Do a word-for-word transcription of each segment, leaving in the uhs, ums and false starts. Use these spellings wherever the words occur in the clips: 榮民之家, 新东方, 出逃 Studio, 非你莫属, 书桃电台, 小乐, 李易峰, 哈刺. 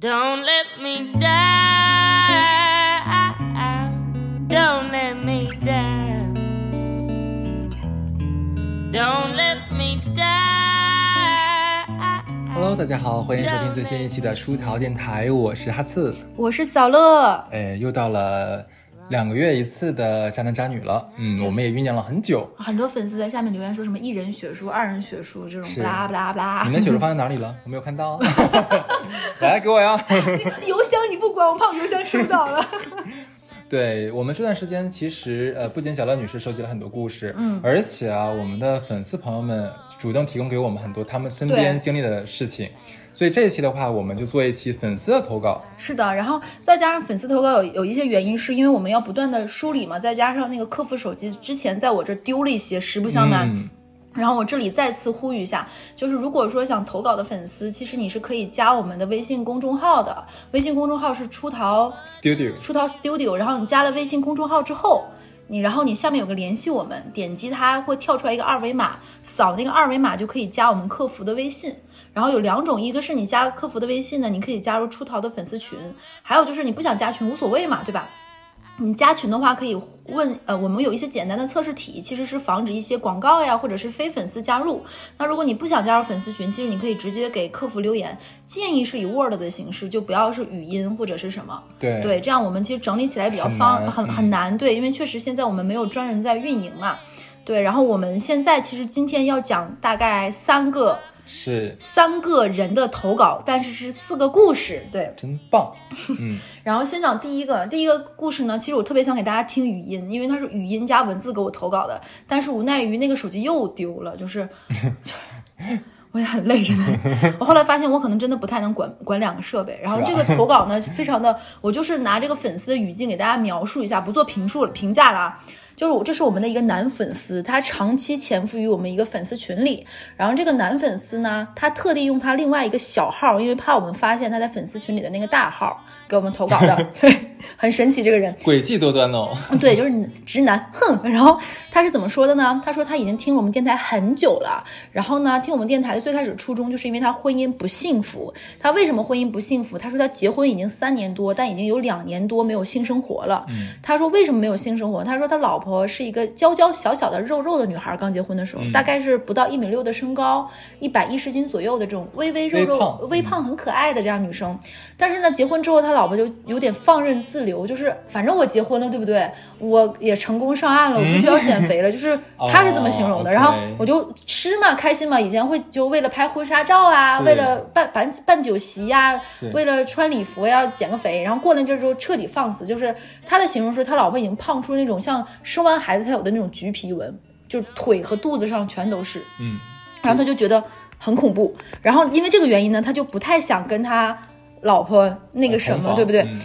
Don't let me down, don't let me down, don't let me down. Hello， 大家好，欢迎收听最新一期的书桃电台，我是哈刺，我是小乐。哎，又到了两个月一次的渣男渣女了，嗯，我们也酝酿了很久。很多粉丝在下面留言说什么一人血书、二人血书这种，不啦不啦不啦。你的血书放在哪里了？我没有看到。来给我呀！你邮箱你不管，我怕我邮箱吃不到了。对，我们这段时间其实呃，不仅小乐女士收集了很多故事，嗯，而且啊，我们的粉丝朋友们主动提供给我们很多他们身边经历的事情。所以这一期的话我们就做一期粉丝的投稿。是的，然后再加上粉丝投稿有有一些原因是因为我们要不断的梳理嘛，再加上那个客服手机之前在我这丢了一些，实不相瞒、嗯，然后我这里再次呼吁一下，就是如果说想投稿的粉丝，其实你是可以加我们的微信公众号的，微信公众号是出逃 Studio， 出逃 Studio， 然后你加了微信公众号之后，你然后你下面有个联系我们，点击它会跳出来一个二维码，扫那个二维码就可以加我们客服的微信。然后有两种，一个是你加客服的微信呢，你可以加入出逃的粉丝群，还有就是你不想加群无所谓嘛，对吧？你加群的话可以问，呃，我们有一些简单的测试题，其实是防止一些广告呀，或者是非粉丝加入。那如果你不想加入粉丝群，其实你可以直接给客服留言，建议是以 Word 的形式，就不要是语音或者是什么。对对，这样我们其实整理起来比较方很很难，对，因为确实现在我们没有专人在运营嘛。对，然后我们现在其实今天要讲大概三个。是三个人的投稿，但是是四个故事，对，真棒。嗯，然后先讲第一个，第一个故事呢，其实我特别想给大家听语音，因为它是语音加文字给我投稿的，但是无奈于那个手机又丢了，就是我也很累，真的。我后来发现我可能真的不太能管管两个设备。然后这个投稿呢，非常的，我就是拿这个粉丝的语境给大家描述一下，不做评述评价了。就是我，这是我们的一个男粉丝，他长期潜伏于我们一个粉丝群里。然后这个男粉丝呢，他特地用他另外一个小号，因为怕我们发现他在粉丝群里的那个大号，给我们投稿的。对，很神奇这个人，诡计多端哦。对，就是直男，哼。然后他是怎么说的呢？他说他已经听我们电台很久了。然后呢，听我们电台的最开始初衷就是因为他婚姻不幸福。他为什么婚姻不幸福？他说他结婚已经三年多，但已经有两年多没有性生活了。嗯、他说为什么没有性生活？他说他老婆是一个娇娇小小的肉肉的女孩，刚结婚的时候、嗯、大概是不到一米六的身高，一百一十斤左右的这种微微肉肉微 胖, 微胖很可爱的这样女生。但是呢，结婚之后她老婆就有点放任自流，就是反正我结婚了，对不对？我也成功上岸了，我不需要减肥了，嗯、就是她是这么形容的、哦。然后我就吃嘛，开心嘛。以前会就为了拍婚纱照啊，为了办办办酒席呀、啊，为了穿礼服要减个肥。然后过了这之后彻底放肆，就是她的形容是她老婆已经胖出那种像生完孩子才有的那种橘皮纹，就是腿和肚子上全都是，嗯，然后他就觉得很恐怖，然后因为这个原因呢，他就不太想跟他老婆那个什么，对不对、嗯？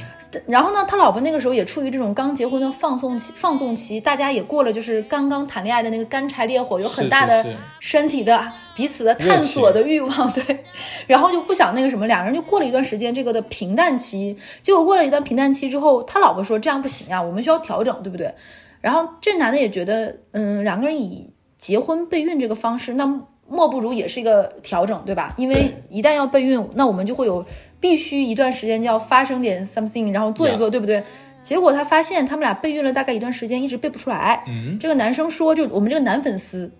然后呢，他老婆那个时候也处于这种刚结婚的放纵期，放纵期，大家也过了就是刚刚谈恋爱的那个干柴烈火，有很大的身体的彼此的探索的欲望，对，然后就不想那个什么，两人就过了一段时间这个的平淡期，结果过了一段平淡期之后，他老婆说这样不行啊，我们需要调整，对不对？然后这男的也觉得，嗯，两个人以结婚备孕这个方式，那莫不如也是一个调整，对吧？因为一旦要备孕，那我们就会有必须一段时间就要发生点 something， 然后做一做， yeah. 对不对？结果他发现他们俩备孕了大概一段时间，一直备不出来。嗯，这个男生说，就我们这个男粉丝，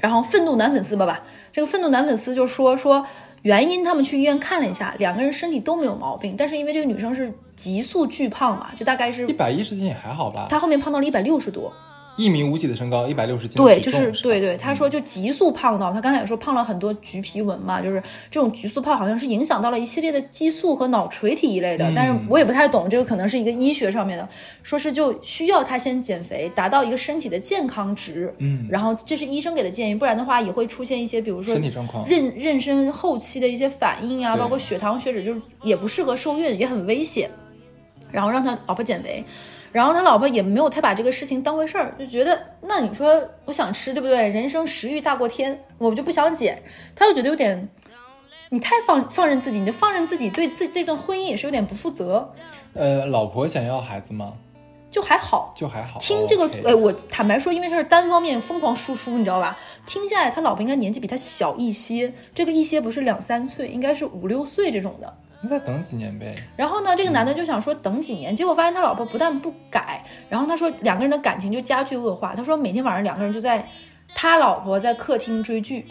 然后愤怒男粉丝吧吧，这个愤怒男粉丝就说说。原因他们去医院看了一下，两个人身体都没有毛病，但是因为这个女生是急速巨胖嘛，就大概是一百一十斤也还好吧，她后面胖到了一百六十多，一米五几的身高，一百六十斤，对，就是对对，她说就急速胖到，她刚才也说胖了很多橘皮纹嘛，就是这种急速胖好像是影响到了一系列的激素和脑垂体一类的、嗯、但是我也不太懂，这个可能是一个医学上面的，说是就需要她先减肥达到一个身体的健康值，嗯，然后这是医生给的建议，不然的话也会出现一些比如说身体状况、妊妊娠后期的一些反应啊，包括血糖血脂，就是也不适合受孕，也很危险，然后让她老婆减肥。然后他老婆也没有太把这个事情当回事儿，就觉得那你说我想吃，对不对？人生食欲大过天，我就不想减。他就觉得有点，你太放放任自己，你的放任自己对自己这段婚姻也是有点不负责。呃，老婆想要孩子吗？就还好，就还好。听这个，哎、哦 okay 呃，我坦白说，因为他是单方面疯狂输出，你知道吧？听下来，他老婆应该年纪比他小一些，这个一些不是两三岁，应该是五六岁这种的。那再等几年呗。然后呢，这个男的就想说等几年，结果发现他老婆不但不改，然后他说两个人的感情就加剧恶化。他说每天晚上两个人就在，他老婆在客厅追剧，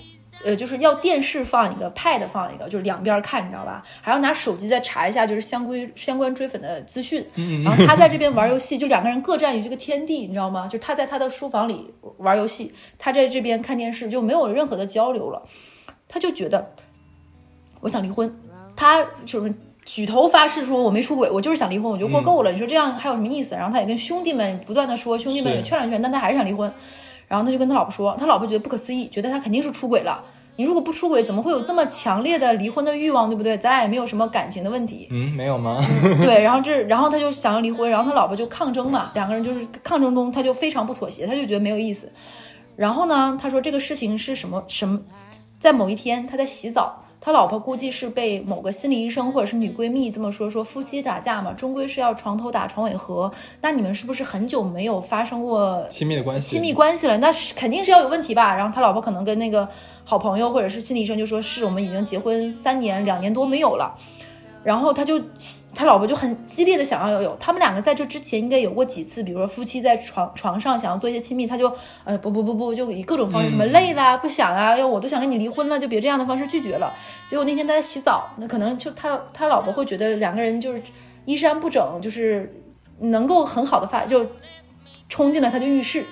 呃，就是要电视放一个 ，pad 放一个，就是两边看，你知道吧？还要拿手机再查一下，就是相关相关追粉的资讯。然后他在这边玩游戏，就两个人各占于这个天地，你知道吗？就他在他的书房里玩游戏，他在这边看电视，就没有任何的交流了。他就觉得我想离婚，他就是举头发誓说我没出轨，我就是想离婚，我就过够了。嗯、你说这样还有什么意思？然后他也跟兄弟们不断的说，兄弟们也劝了劝，但他还是想离婚。然后他就跟他老婆说，他老婆觉得不可思议，觉得他肯定是出轨了。你如果不出轨，怎么会有这么强烈的离婚的欲望，对不对？咱俩也没有什么感情的问题。嗯，没有吗？对，然后这，然后他就想要离婚，然后他老婆就抗争嘛，两个人就是抗争中，他就非常不妥协，他就觉得没有意思。然后呢，他说这个事情是什么什么，在某一天他在洗澡，他老婆估计是被某个心理医生或者是女闺蜜这么说，说夫妻打架嘛，终归是要床头打床尾和，那你们是不是很久没有发生过亲密的关系亲密关系了，那肯定是要有问题吧。然后他老婆可能跟那个好朋友或者是心理医生就说，是我们已经结婚三年两年多没有了。然后他就他老婆就很激烈的想要有，他们两个在这之前应该有过几次，比如说夫妻在床床上想要做一些亲密，他就呃不不不不，就以各种方式，什么累啦、不想啊，要我都想跟你离婚了，就别这样的方式拒绝了。结果那天他在洗澡，那可能就他他老婆会觉得两个人就是衣衫不整，就是能够很好的发，就冲进了他的浴室。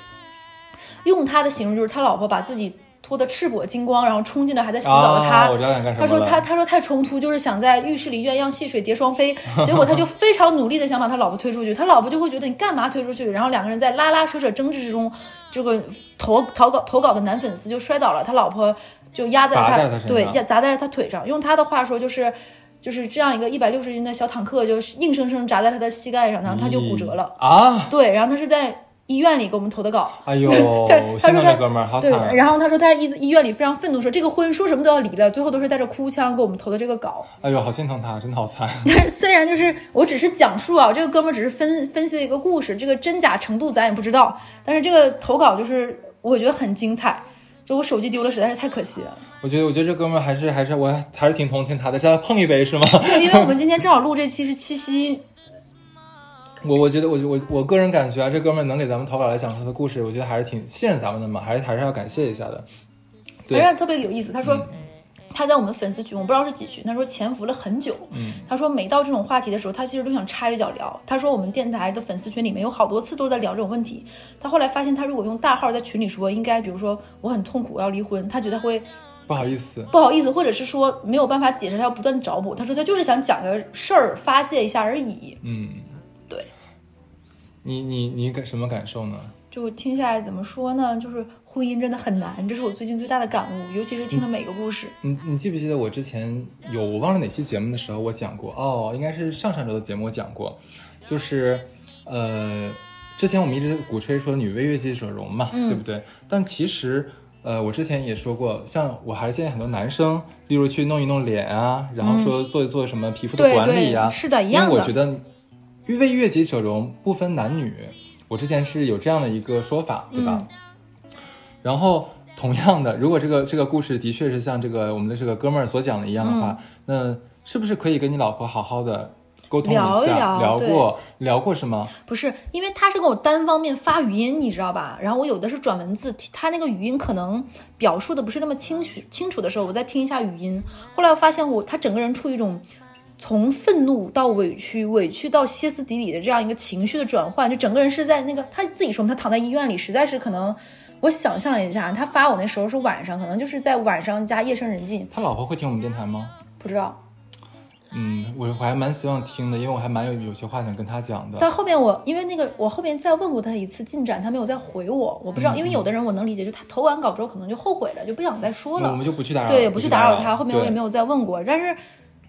用他的形容就是他老婆把自己脱得赤膊金光，然后冲进了还在洗澡的他。啊、他说他他说太冲突，就是想在浴室里鸳鸯戏水蝶双飞。结果他就非常努力的想把他老婆推出去，他老婆就会觉得你干嘛推出去？然后两个人在拉拉扯扯争执之中，这个投投稿投稿的男粉丝就摔倒了，他老婆就压在了他，砸在了他身上，对，砸在了他腿上。用他的话说就是就是这样一个一百六十斤的小坦克，就硬生生砸在他的膝盖上，然后他就骨折了、嗯、啊。对，然后他是在医院里给我们投的稿。哎呦，他说他哥们儿好惨。对，然后他说他医医院里非常愤怒，说这个婚说什么都要离了，最后都是带着哭腔给我们投的这个稿。哎呦，好心疼他，真的好惨。但是虽然就是我只是讲述啊，这个哥们儿只是分分析了一个故事，这个真假程度咱也不知道。但是这个投稿就是我觉得很精彩，就我手机丢了实在是太可惜了。我觉得我觉得这哥们儿还是还是我还是挺同情他的，让他碰一杯是吗？因为我们今天正好录这期是七夕。我我觉得我我我个人感觉啊，这哥们能给咱们投稿来讲他的故事，我觉得还是挺信任咱们的嘛，还是还是要感谢一下的。对，而且特别有意思，他说、嗯、他在我们粉丝群，我不知道是几群，他说潜伏了很久。嗯，他说每到这种话题的时候，他其实都想插一脚聊。他说我们电台的粉丝群里面有好多次都在聊这种问题。他后来发现，他如果用大号在群里说，应该比如说我很痛苦，我要离婚，他觉得会。不好意思不好意思或者是说没有办法解释，他要不断找补。他说他就是想讲个事儿发泄一下而已。嗯，你你你感什么感受呢？就听下来怎么说呢？就是婚姻真的很难，这是我最近最大的感悟，尤其是听了每个故事。你 你, 你记不记得我之前有我忘了哪期节目的时候我讲过哦，应该是上上周的节目我讲过，就是呃，之前我们一直鼓吹说女为悦己者容嘛、嗯，对不对？但其实呃，我之前也说过，像我还是现在很多男生，例如去弄一弄脸啊，然后说做一做什么皮肤的管理啊，嗯、对对是的，一样的。因为我觉得。因为悦己者容不分男女，我之前是有这样的一个说法，对吧、嗯、然后同样的，如果这个这个故事的确是像这个我们的这个哥们儿所讲的一样的话、嗯、那是不是可以跟你老婆好好的沟通一下，聊一聊，聊过聊过什么？不是，因为他是跟我单方面发语音，你知道吧？然后我有的是转文字，他那个语音可能表述的不是那么清楚清楚的时候，我再听一下语音。后来我发现我他整个人处于一种从愤怒到委屈，委屈到歇斯底里的这样一个情绪的转换，就整个人是在那个他自己说他躺在医院里，实在是可能我想象了一下，他发我那时候是晚上，可能就是在晚上加夜深人静。他老婆会听我们电台吗？不知道。嗯，我还蛮希望听的，因为我还蛮有有些话想跟他讲的。但后面我因为那个我后面再问过他一次进展，他没有再回我，我不知道、嗯、因为有的人我能理解，就他投完稿之后可能就后悔了，就不想再说了，我们就不去打扰，对，也不去打扰他。后面我也没有再问过，但是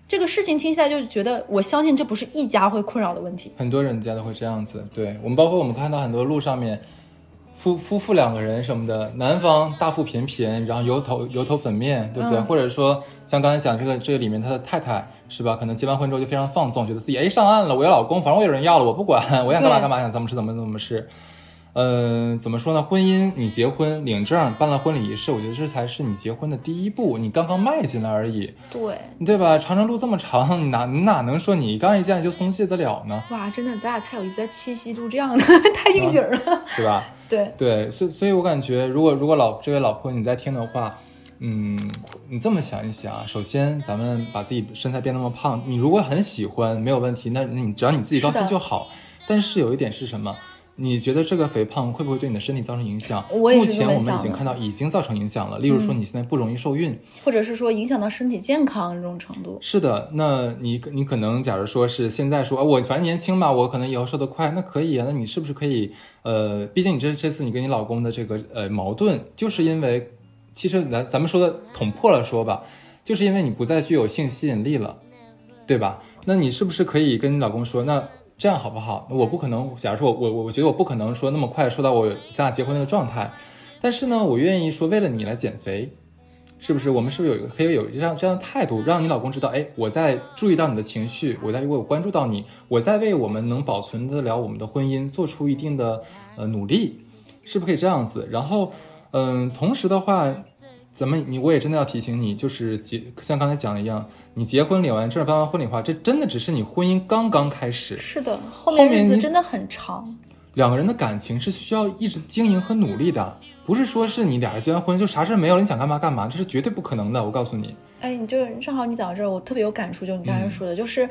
这个事情听起来就觉得，我相信这不是一家会困扰的问题，很多人家都会这样子。对，我们包括我们看到很多路上面夫夫妇两个人什么的，男方大腹便便，然后油头油头粉面，对不对、嗯、或者说像刚才讲这个这个里面他的太太是吧，可能结完婚之后就非常放纵，觉得自己哎上岸了，我有老公，反正我有人要了，我不管，我想干嘛干嘛，想怎么吃怎么怎么吃。呃，怎么说呢？婚姻，你结婚领证办了婚礼仪式，我觉得这才是你结婚的第一步，你刚刚迈进来而已。对，对吧？长征路这么长，你哪你哪能说你刚一见就松懈得了呢？哇，真的，咱俩太有意思，在七夕录这样的，太应景了，是吧？对对，所以所以我感觉，如果如果老这位老婆你在听的话，嗯，你这么想一想，首先咱们把自己身材变那么胖，你如果很喜欢没有问题，那你只要你自己高兴就好。但是有一点是什么？你觉得这个肥胖会不会对你的身体造成影响？我也是这么想的。目前我们已经看到已经造成影响了，例如说你现在不容易受孕，嗯、或者是说影响到身体健康这种程度。是的，那你你可能假如说是现在说啊，我反正年轻嘛，我可能以后瘦得快，那可以啊，那你是不是可以？呃，毕竟你这这次你跟你老公的这个呃矛盾，就是因为其实咱咱们说的捅破了说吧，就是因为你不再具有性吸引力了，对吧？那你是不是可以跟你老公说那？这样好不好？我不可能，假如说我我我觉得我不可能说那么快说到我咱俩结婚那个状态，但是呢，我愿意说为了你来减肥，是不是？我们是不是有一个可以有这样这样的态度，让你老公知道，哎，我在注意到你的情绪，我在为我关注到你，我在为我们能保存得了我们的婚姻做出一定的呃努力，是不是可以这样子？然后，嗯，同时的话。咱们你我也真的要提醒你，就是结像刚才讲的一样，你结婚领完证办完婚礼的话，这真的只是你婚姻刚刚开始。是的，后面日子真的很长。两个人的感情是需要一直经营和努力的，不是说是你俩人结完婚就啥事没有了，你想干嘛干嘛，这是绝对不可能的。我告诉你，哎，你就正好你讲到这儿，我特别有感触，就你刚才说的，嗯、就是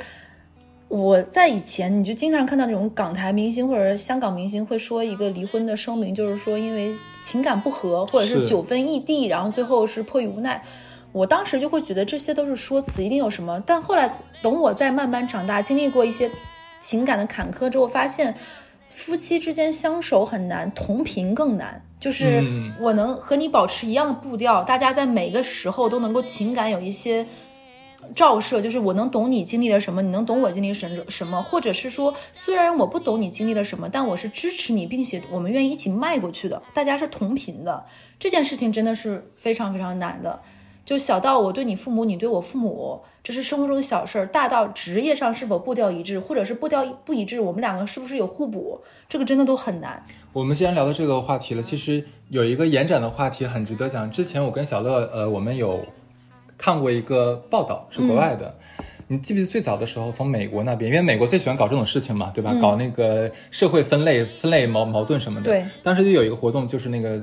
我在以前你就经常看到那种港台明星或者香港明星会说一个离婚的声明，就是说因为情感不和或者是纠纷异地，然后最后是迫于无奈。我当时就会觉得这些都是说辞，一定有什么。但后来等我再慢慢长大，经历过一些情感的坎坷之后，发现夫妻之间相守很难，同频更难。就是我能和你保持一样的步调，大家在每个时候都能够情感有一些照射，就是我能懂你经历了什么，你能懂我经历什么，或者是说虽然我不懂你经历了什么，但我是支持你，并且我们愿意一起迈过去的，大家是同频的。这件事情真的是非常非常难的，就小到我对你父母，你对我父母，这是生活中的小事，大到职业上是否步调一致，或者是步调不一致，我们两个是不是有互补，这个真的都很难。我们既然聊到这个话题了，其实有一个延展的话题很值得讲。之前我跟小乐呃，我们有看过一个报道，是国外的、嗯、你记不记得最早的时候从美国那边，因为美国最喜欢搞这种事情嘛，对吧、嗯、搞那个社会分类分类矛矛盾什么的。对，当时就有一个活动，就是那个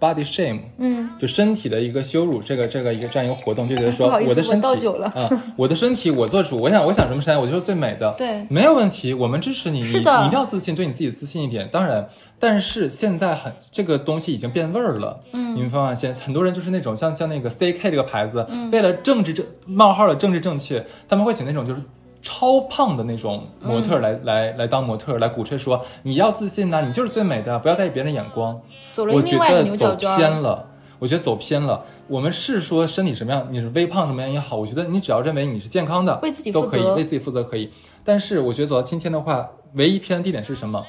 body shame， 嗯，就身体的一个羞辱，这个这个一个这样一个活动，就觉得说我的身体，我倒酒了啊、嗯、我的身体我做主，我想我想什么身材我就是最美的，对，没有问题，我们支持你，是的，你一定要自信，对你自己自信一点。当然但是现在很这个东西已经变味儿了，嗯，你们发现很多人就是那种像像那个 C K 这个牌子，嗯、为了政治正冒号的政治正确，他们会请那种就是超胖的那种模特来、嗯、来来当模特来鼓吹说你要自信呐、啊，你就是最美的，不要在意别人的眼光。走了另外一个牛角尖，我觉得走偏了，我觉得走偏了。我们是说身体什么样，你是微胖什么样也好，我觉得你只要认为你是健康的，为自己负责都可以，为自己负责可以。但是我觉得走到今天的话，唯一偏的地点是什么？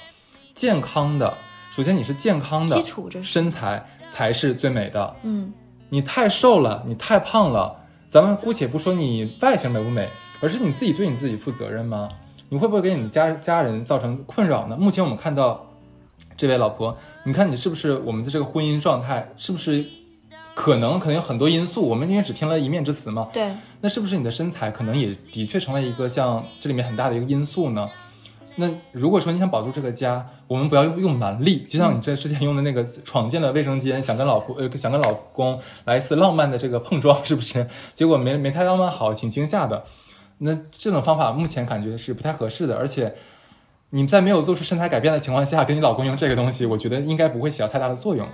健康的，首先你是健康的基础，这身材才是最美的。嗯，你太瘦了，你太胖了，咱们姑且不说你外形美不美，而是你自己对你自己负责任吗？你会不会给你的家家人造成困扰呢？目前我们看到这位老婆，你看你是不是我们的这个婚姻状态是不是可能可能有很多因素，我们因为只听了一面之词嘛。对，那是不是你的身材可能也的确成为一个像这里面很大的一个因素呢？那如果说你想保住这个家，我们不要用用蛮力，就像你这之前用的那个闯进了卫生间，想跟老婆呃想跟老公来一次浪漫的这个碰撞，是不是？结果没没太浪漫好，挺惊吓的。那这种方法目前感觉是不太合适的，而且你在没有做出身材改变的情况下，跟你老公用这个东西，我觉得应该不会起到太大的作用，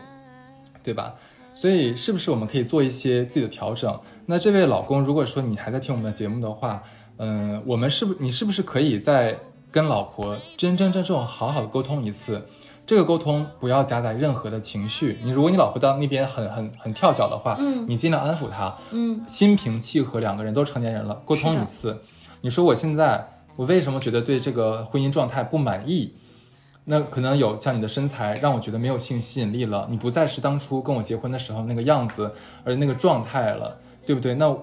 对吧？所以是不是我们可以做一些自己的调整？那这位老公，如果说你还在听我们的节目的话，嗯、呃，我们是不你是不是可以在跟老婆真真正正好好沟通一次，这个沟通不要夹带任何的情绪。你如果你老婆到那边很很很跳脚的话，嗯，你尽量安抚她，嗯，心平气和，两个人都成年人了，沟通一次。你说我现在我为什么觉得对这个婚姻状态不满意？那可能有像你的身材让我觉得没有性吸引力了，你不再是当初跟我结婚的时候那个样子，而那个状态了，对不对？那我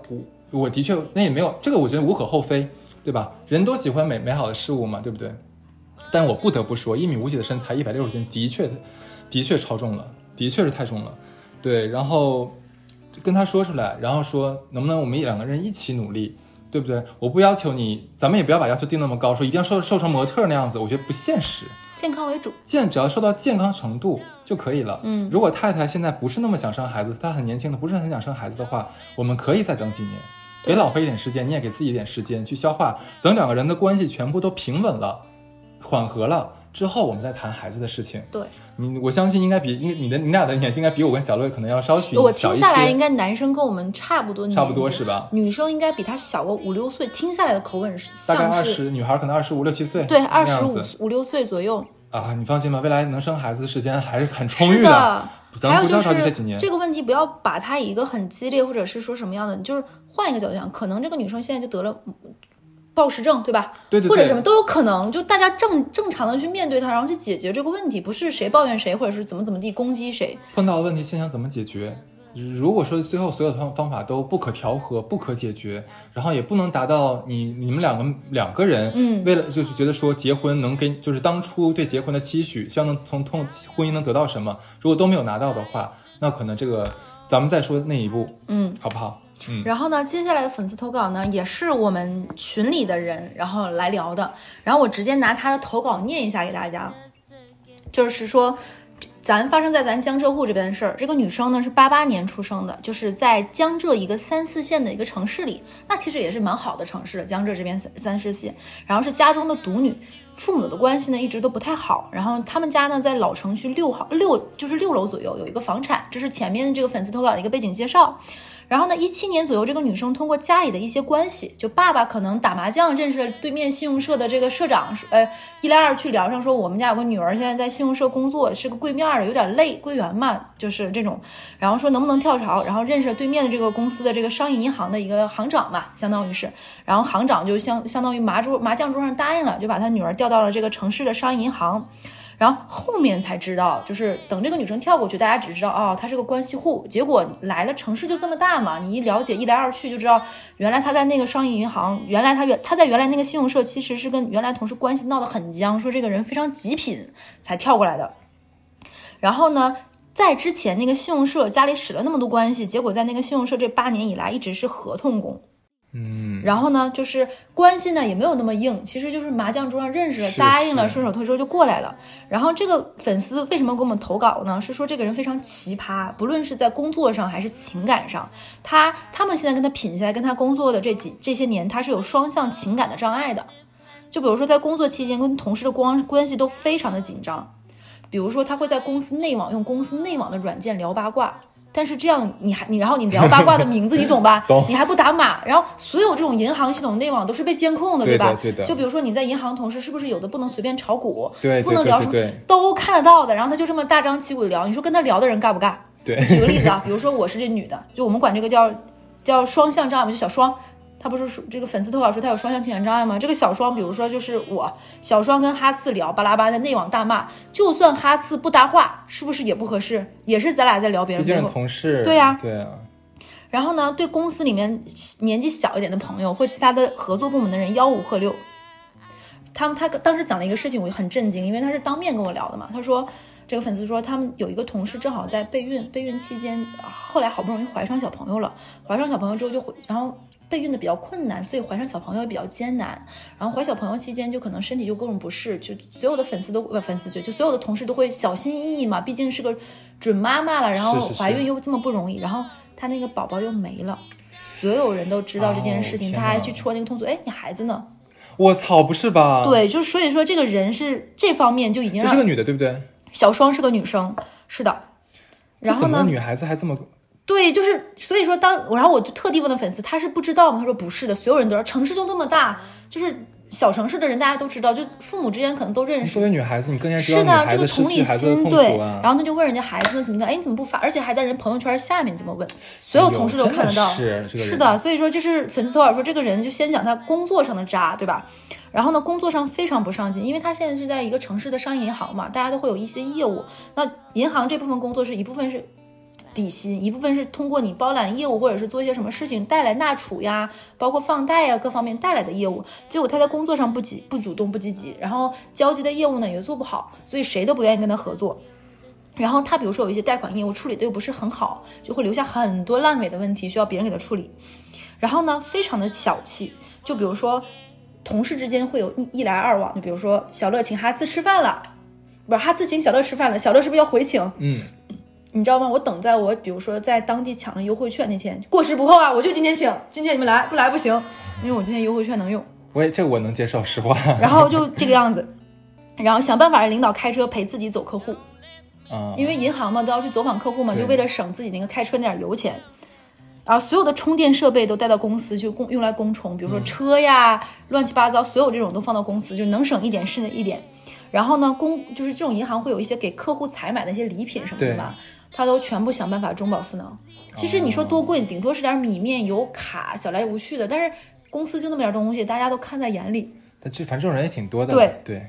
我的确那也没有这个，我觉得无可厚非。对吧？人都喜欢美美好的事物嘛，对不对？但我不得不说，一米五几的身材，一百六十斤，的确，的确超重了，的确是太重了。对，然后跟他说出来，然后说能不能我们两个人一起努力，对不对？我不要求你，咱们也不要把要求定那么高，说一定要瘦瘦成模特那样子，我觉得不现实。健康为主，健只要瘦到健康程度就可以了。嗯，如果太太现在不是那么想生孩子，她很年轻的，不是很想生孩子的话，我们可以再等几年，给老婆一点时间，你也给自己一点时间去消化。等两个人的关系全部都平稳了，缓和了之后，我们再谈孩子的事情。对，你我相信应该比你的你俩的年纪应该比我跟小乐可能要稍许。我听下来应该男生跟我们差不多年纪，差不多是吧？女生应该比他小个五六岁，听下来的口吻是大概二十，女孩可能二十五六七岁，对，二十五五六岁左右啊。你放心吧，未来能生孩子的时间还是很充裕的。是的，还有就是这个问题不要把它一个很激烈或者是说什么样的，就是换一个角度讲，可能这个女生现在就得了暴食症，对吧？对对对，或者什么都有可能，就大家正正常的去面对它，然后去解决这个问题，不是谁抱怨谁或者是怎么怎么地攻击谁。碰到的问题现象怎么解决，如果说最后所有的方法都不可调和不可解决，然后也不能达到你你们两个两个人、嗯、为了就是觉得说结婚能给就是当初对结婚的期许，希望能从通婚姻能得到什么，如果都没有拿到的话，那可能这个咱们再说那一步，嗯，好不好？嗯，然后呢，接下来的粉丝投稿呢，也是我们群里的人然后来聊的，然后我直接拿他的投稿念一下给大家，就是说咱发生在咱江浙沪这边的事儿。这个女生呢是八八年出生的，就是在江浙一个三四线的一个城市里，那其实也是蛮好的城市，江浙这边三四线。然后是家中的独女，父母的关系呢一直都不太好。然后他们家呢在老城区六号六就是六楼左右有一个房产，这是前面这个粉丝投稿的一个背景介绍。然后呢，一七年左右，这个女生通过家里的一些关系，就爸爸可能打麻将认识了对面信用社的这个社长，呃，一来二去聊上说，我们家有个女儿现在在信用社工作，是个柜面的，有点累，柜员嘛，就是这种。然后说能不能跳槽，然后认识了对面的这个公司的这个商业银行的一个行长嘛，相当于是。然后行长就相相当于麻桌麻将桌上答应了，就把他女儿调到了这个城市的商业银行。然后后面才知道，就是等这个女生跳过去，大家只知道哦，她是个关系户。结果来了，城市就这么大嘛，你一了解，一来二去就知道，原来她在那个商业银行，原来她原她在原来那个信用社，其实是跟原来同事关系闹得很僵，说这个人非常极品，才跳过来的。然后呢？在之前那个信用社家里使了那么多关系，结果在那个信用社这八年以来一直是合同工。嗯，然后呢，就是关系呢也没有那么硬，其实就是麻将桌上认识了，答应了，顺手推舟就过来了。然后这个粉丝为什么给我们投稿呢？是说这个人非常奇葩，不论是在工作上还是情感上，他他们现在跟他品下来，跟他工作的这几这些年，他是有双向情感的障碍的。就比如说在工作期间，跟同事的关关系都非常的紧张。比如说他会在公司内网用公司内网的软件聊八卦。但是这样你还你然后你聊八卦的名字你懂吧？懂。你还不打码，然后所有这种银行系统内网都是被监控的，对吧？对的。就比如说你在银行同事是不是有的不能随便炒股，对，不能聊什么，都看得到的。然后他就这么大张旗鼓的聊，你说跟他聊的人干不干？对。举个例子啊，比如说我是这女的，就我们管这个叫叫双向障碍嘛，就小双。他不是这个粉丝投稿说他有双向情感障碍吗？这个小双，比如说就是我小双跟哈次聊巴拉巴的内网大骂，就算哈次不搭话，是不是也不合适？也是咱俩在聊别人，毕竟是同事，对呀、啊，对啊。然后呢，对公司里面年纪小一点的朋友或其他的合作部门的人吆五喝六。他们他当时讲了一个事情，我很震惊，因为他是当面跟我聊的嘛。他说这个粉丝说他们有一个同事正好在备孕，备孕期间后来好不容易怀上小朋友了，怀上小朋友之后就回然后。备孕的比较困难，所以怀上小朋友也比较艰难。然后怀小朋友期间就可能身体就各种不适，就所有的粉丝都不粉丝就就所有的同事都会小心翼翼嘛，毕竟是个准妈妈了，然后怀孕又这么不容易，是是是然后她那个宝宝又没了，所有人都知道这件事情，她、哦、还去戳那个痛楚，哎，你孩子呢？我操，不是吧？对，就所以说这个人是这方面就已经让这是个女的对不对？小双是个女生，是的。然后呢？怎么女孩子还这么？对，就是所以说当，当我然后我就特地问了粉丝，他是不知道吗？他说不是的，所有人都知道，城市就这么大，就是小城市的人大家都知道，就父母之间可能都认识。作为女孩子，你更应该知道女孩子失去孩子的痛苦啊。是的，这个同理心，对。然后他就问人家孩子怎么的，哎，你怎么不发？而且还在人朋友圈下面怎么问？所有同事都看得到。是、这个、是的，所以说就是粉丝投稿说，这个人就先讲他工作上的渣，对吧？然后呢，工作上非常不上进，因为他现在是在一个城市的商业银行嘛，大家都会有一些业务，那银行这部分工作是一部分是。底薪，一部分是通过你包揽业务或者是做一些什么事情带来纳储呀，包括放贷呀各方面带来的业务，结果他在工作上不积不主动不积极，然后交接的业务呢也做不好，所以谁都不愿意跟他合作。然后他比如说有一些贷款业务处理的又不是很好，就会留下很多烂尾的问题需要别人给他处理。然后呢非常的小气，就比如说同事之间会有 一, 一来二往，就比如说小乐请哈兹吃饭了，不是哈兹请小乐吃饭了，小乐是不是要回请？嗯，你知道吗，我等在我比如说在当地抢了优惠券那天过时不候啊，我就今天请，今天你们来不来不行，因为我今天优惠券能用，我也这个我能接受实话。然后就这个样子，然后想办法让领导开车陪自己走客户，因为银行嘛都要去走访客户嘛，就为了省自己那个开车那点油钱。然后所有的充电设备都带到公司去用来供充，比如说车呀、嗯、乱七八糟所有这种都放到公司，就能省一点是一点。然后呢公就是这种银行会有一些给客户采买的一些礼品什么的吧，他都全部想办法中饱私囊。其实你说多贵、哦、顶多是点米面油卡小来无趣的，但是公司就那么点东西大家都看在眼里，但这反正人也挺多的。对对。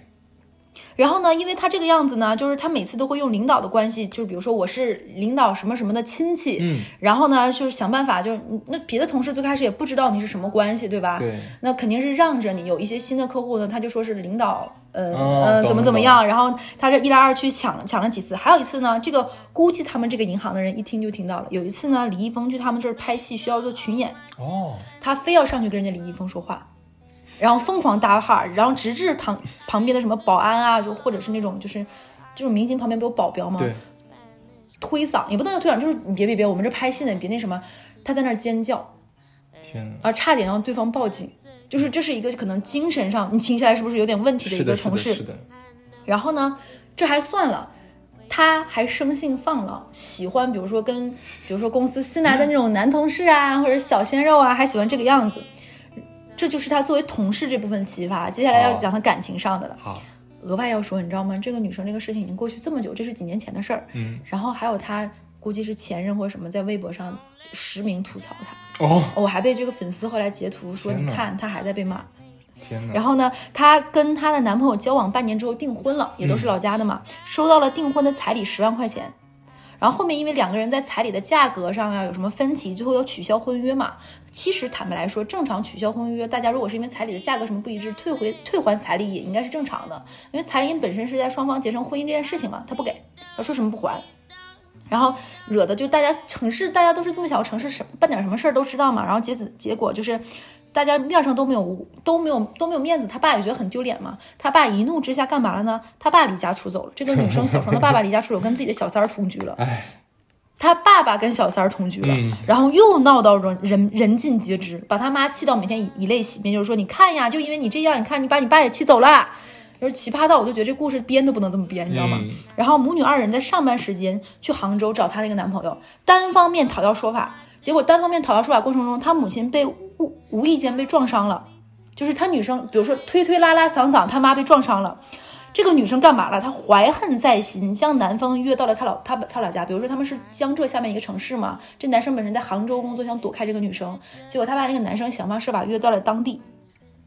然后呢因为他这个样子呢，就是他每次都会用领导的关系，就是比如说我是领导什么什么的亲戚、嗯、然后呢就是想办法，就是那别的同事最开始也不知道你是什么关系对吧，对，那肯定是让着你。有一些新的客户呢他就说是领导呃、哦、呃怎么怎么样，然后他这一来二去抢抢了几次。还有一次呢，这个估计他们这个银行的人一听就听到了，有一次呢李易峰去他们这儿拍戏需要做群演，哦，他非要上去跟人家李易峰说话，然后疯狂搭话，然后直至旁旁边的什么保安啊，就或者是那种就是这种明星旁边不有保镖吗？对，推搡也不能叫推搡，就是你别别别，我们这拍戏呢，你别那什么。他在那儿尖叫，天啊！而差点让对方报警，就是这是一个可能精神上你听起来是不是有点问题的一个同事？是的，是的，是的。然后呢，这还算了。他还生性放浪，喜欢比如说跟比如说公司新来的那种男同事啊，嗯、或者小鲜肉啊，还喜欢这个样子。这就是他作为同事这部分启发，接下来要讲他感情上的了。好，额外要说，你知道吗？这个女生这个事情已经过去这么久，这是几年前的事儿。嗯，然后还有他估计是前任或者什么，在微博上实名吐槽他。哦，我、哦、还被这个粉丝后来截图说，你看他还在被骂。天哪！然后呢，她跟她的男朋友交往半年之后订婚了，也都是老家的嘛，嗯、收到了订婚的彩礼十万块钱。然后后面因为两个人在彩礼的价格上啊有什么分歧，最后要取消婚约嘛。其实坦白来说，正常取消婚约，大家如果是因为彩礼的价格什么不一致，退回退还彩礼也应该是正常的，因为彩礼本身是在双方结成婚姻这件事情嘛，他不给，他说什么不还，然后惹的就大家城市大家都是这么小城市，什办点什么事儿都知道嘛。然后结子结果就是大家面上都没有都没有都没有面子，他爸也觉得很丢脸嘛。他爸一怒之下干嘛了呢？他爸离家出走了。这个女生小双的爸爸离家出走，跟自己的小三儿同居了。他爸爸跟小三儿同居了，嗯、然后又闹到人人人尽皆知，把他妈气到每天以以泪洗面，就是说你看呀，就因为你这样，你看你把你爸也气走了，就是奇葩到我就觉得这故事编都不能这么编，你知道吗？嗯、然后母女二人在上班时间去杭州找她那个男朋友，单方面讨要说法。结果单方面讨要说法过程中，她母亲被无无意间被撞伤了，就是她女生，比如说推推拉拉搡搡，她妈被撞伤了。这个女生干嘛了？她怀恨在心，将男方约到了她老她她老家，比如说他们是江浙下面一个城市嘛。这男生本身在杭州工作，想躲开这个女生，结果她把那个男生想方设法约到了当地，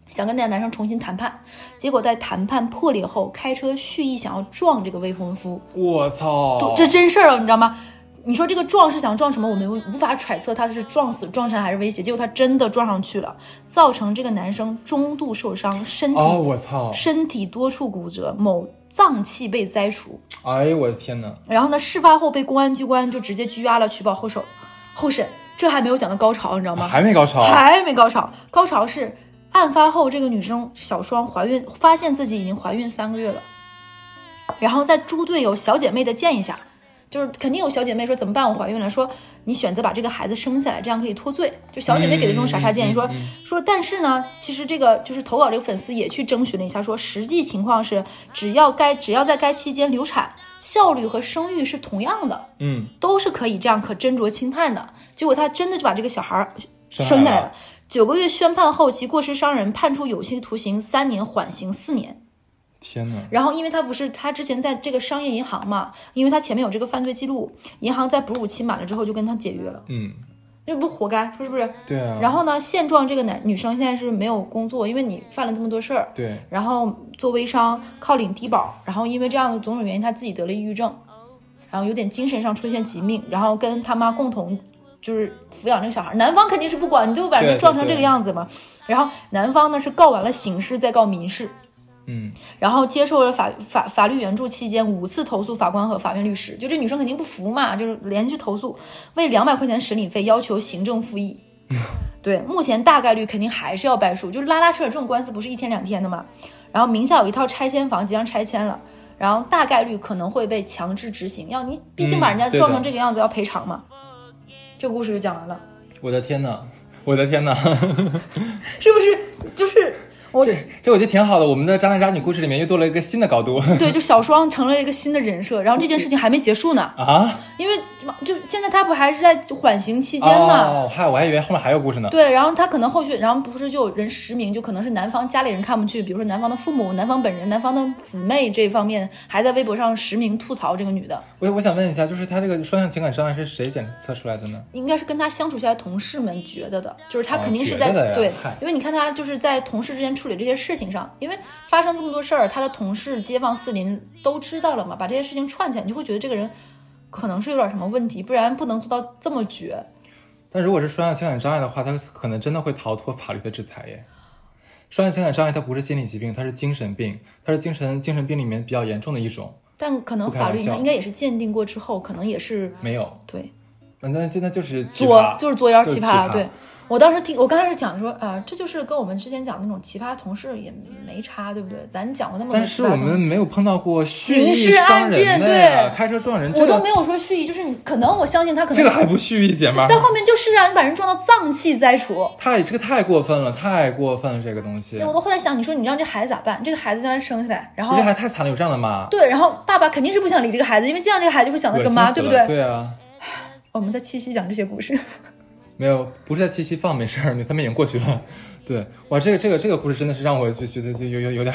想跟那个男生重新谈判。结果在谈判破裂后，开车蓄意想要撞这个未婚夫。我操，这真事儿啊，你知道吗？你说这个撞是想撞什么，我们无法揣测，他是撞死撞伤还是威胁，结果他真的撞上去了，造成这个男生中度受伤，身体、哦、我操身体多处骨折，某脏器被摘除。哎呦我的天哪！然后呢事发后被公安机关就直接拘押了，取保候审候审这还没有讲到高潮，你知道吗？还没高潮还没高潮高潮是案发后这个女生小双怀孕，发现自己已经怀孕三个月了，然后在猪队友小姐妹的建议下，就是肯定有小姐妹说怎么办我怀孕了，说你选择把这个孩子生下来，这样可以脱罪，就小姐妹给的这种傻傻建议。说、嗯嗯嗯、说但是呢其实这个就是投稿这个粉丝也去征询了一下，说实际情况是只要该只要在该期间流产，效率和生育是同样的，嗯，都是可以这样可斟酌轻判的。结果他真的就把这个小孩生下来了，九个月宣判后其过失伤人，判处有期徒刑三年缓刑四年。天哪！然后因为他不是他之前在这个商业银行嘛，因为他前面有这个犯罪记录，银行在哺乳期满了之后就跟他解约了。嗯，这不活该说是不是？对啊。然后呢现状这个男女生现在是没有工作，因为你犯了这么多事儿。对。然后做微商靠领低保，然后因为这样的种种原因他自己得了抑郁症，然后有点精神上出现疾病，然后跟他妈共同就是抚养这个小孩。男方肯定是不管，你就把人撞成这个样子嘛。对对对，然后男方呢是告完了刑事再告民事，嗯，然后接受了法法法律援助期间五次投诉法官和法院律师，就这女生肯定不服嘛，就是连续投诉，为两百块钱审理费要求行政复议。对，目前大概率肯定还是要败诉，就拉拉扯扯这种官司不是一天两天的嘛。然后名下有一套拆迁房即将拆迁了，然后大概率可能会被强制执行，要你毕竟把人家撞成这个样子要赔偿嘛。嗯、这个故事就讲完了。我的天哪！我的天哪，是不是就是我这这我觉得挺好的，我们的渣男渣女故事里面又多了一个新的高度。对，就小双成了一个新的人设，然后这件事情还没结束呢啊，因为就现在他不还是在缓刑期间嘛？哦，还我还以为后面还有故事呢。对，然后他可能后续，然后不是就有人实名，就可能是男方家里人看不去，比如说男方的父母、男方本人、男方的姊妹这方面，还在微博上实名吐槽这个女的。我我想问一下，就是他这个双向情感障碍是谁检测出来的呢？应该是跟他相处下来同事们觉得的，就是他肯定是在、哦、对，因为你看他就是在同事之间。处理这些事情上，因为发生这么多事儿，他的同事、街坊四邻都知道了嘛，把这些事情串起来，你就会觉得这个人可能是有点什么问题，不然不能做到这么绝。但如果是双向情感障碍的话，他可能真的会逃脱法律的制裁耶。双向情感障碍它不是心理疾病，它是精神病，它是精神精神病里面比较严重的一种。但可能法律应该也是鉴定过之后，可能也是没有对。那现在就是奇葩，就是做有点奇葩，对。我当时听，我刚开始讲说，啊，这就是跟我们之前讲那种奇葩同事也没差，对不对？咱讲过那么多，但是我们没有碰到过蓄意伤人、啊、刑事案件，对，开车撞人，这个、我都没有说蓄意，就是可能我相信他可能这个还不蓄意，姐妹，但后面就是啊，你把人撞到脏器摘除，太这个太过分了，太过分了，这个东西。我都后来想，你说你让这孩子咋办？这个孩子将来生下来，然后这还太惨了，有这样的妈？对，然后爸爸肯定是不想理这个孩子，因为这样这个孩子会想到这个妈，对不对？对啊。我们在七夕讲这些故事。没有，不是在七夕放，没事儿，他们已经过去了。对，哇，这个这个这个故事真的是让我就觉得有有有点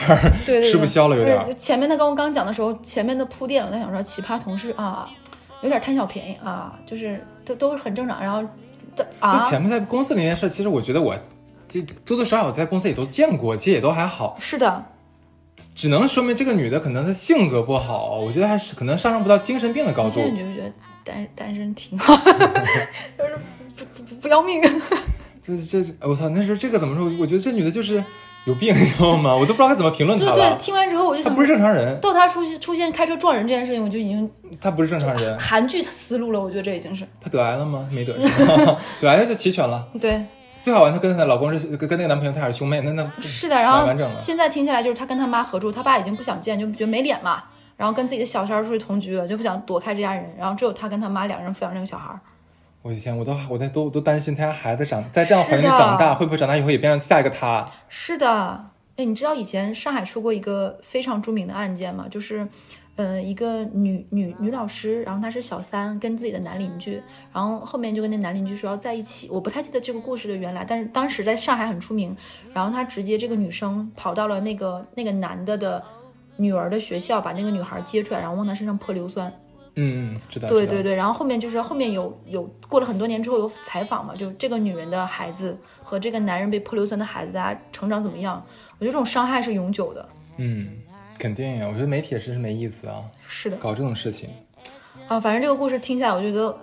吃不消了，有点。前面他刚刚讲的时候，前面的铺垫，我在想说奇葩同事啊，有点贪小便宜啊，就是都都很正常。然后，啊，就前面在公司那件事，其实我觉得我这多多少少在公司也都见过，其实也都还好。是的。只能说明这个女的可能她性格不好，我觉得还是可能上升不到精神病的高度。现在你觉不觉得单单身挺好？就是。不, 不, 不要命就是这我操那时候这个怎么说，我觉得这女的就是有病你知道吗，我都不知道该怎么评论她了。对对，听完之后我就想她不是正常人，到她出现出现开车撞人这件事情我就已经她不是正常人，韩剧思路了，我觉得这已经是她得癌了吗？没得得癌她就齐全了。对，最好玩她跟她老公是跟那个男朋友她俩是兄妹，那那是的。然后现在听下来就是她跟她妈合住，她爸已经不想见，就觉得没脸嘛，然后跟自己的小三出去同居了，就不想躲开这家人，然后只有她跟她妈两人抚养这个小孩。我以前我都我在都都担心他家孩子长在这样环境长大，会不会长大以后也变成下一个他？是的，哎，你知道以前上海出过一个非常著名的案件吗？就是，呃，一个女女女老师，然后她是小三，跟自己的男邻居，然后后面就跟那男邻居说要在一起。我不太记得这个故事的原来，但是当时在上海很出名。然后她直接这个女生跑到了那个那个男的的女儿的学校，把那个女孩接出来，然后往她身上泼硫酸。嗯嗯，知道。对对对，然后后面就是后面有有过了很多年之后有采访嘛，就这个女人的孩子和这个男人被泼硫酸的孩子，大家成长怎么样？我觉得这种伤害是永久的。嗯，肯定呀，我觉得媒体也真是没意思啊。是的，搞这种事情啊，反正这个故事听下来，我觉得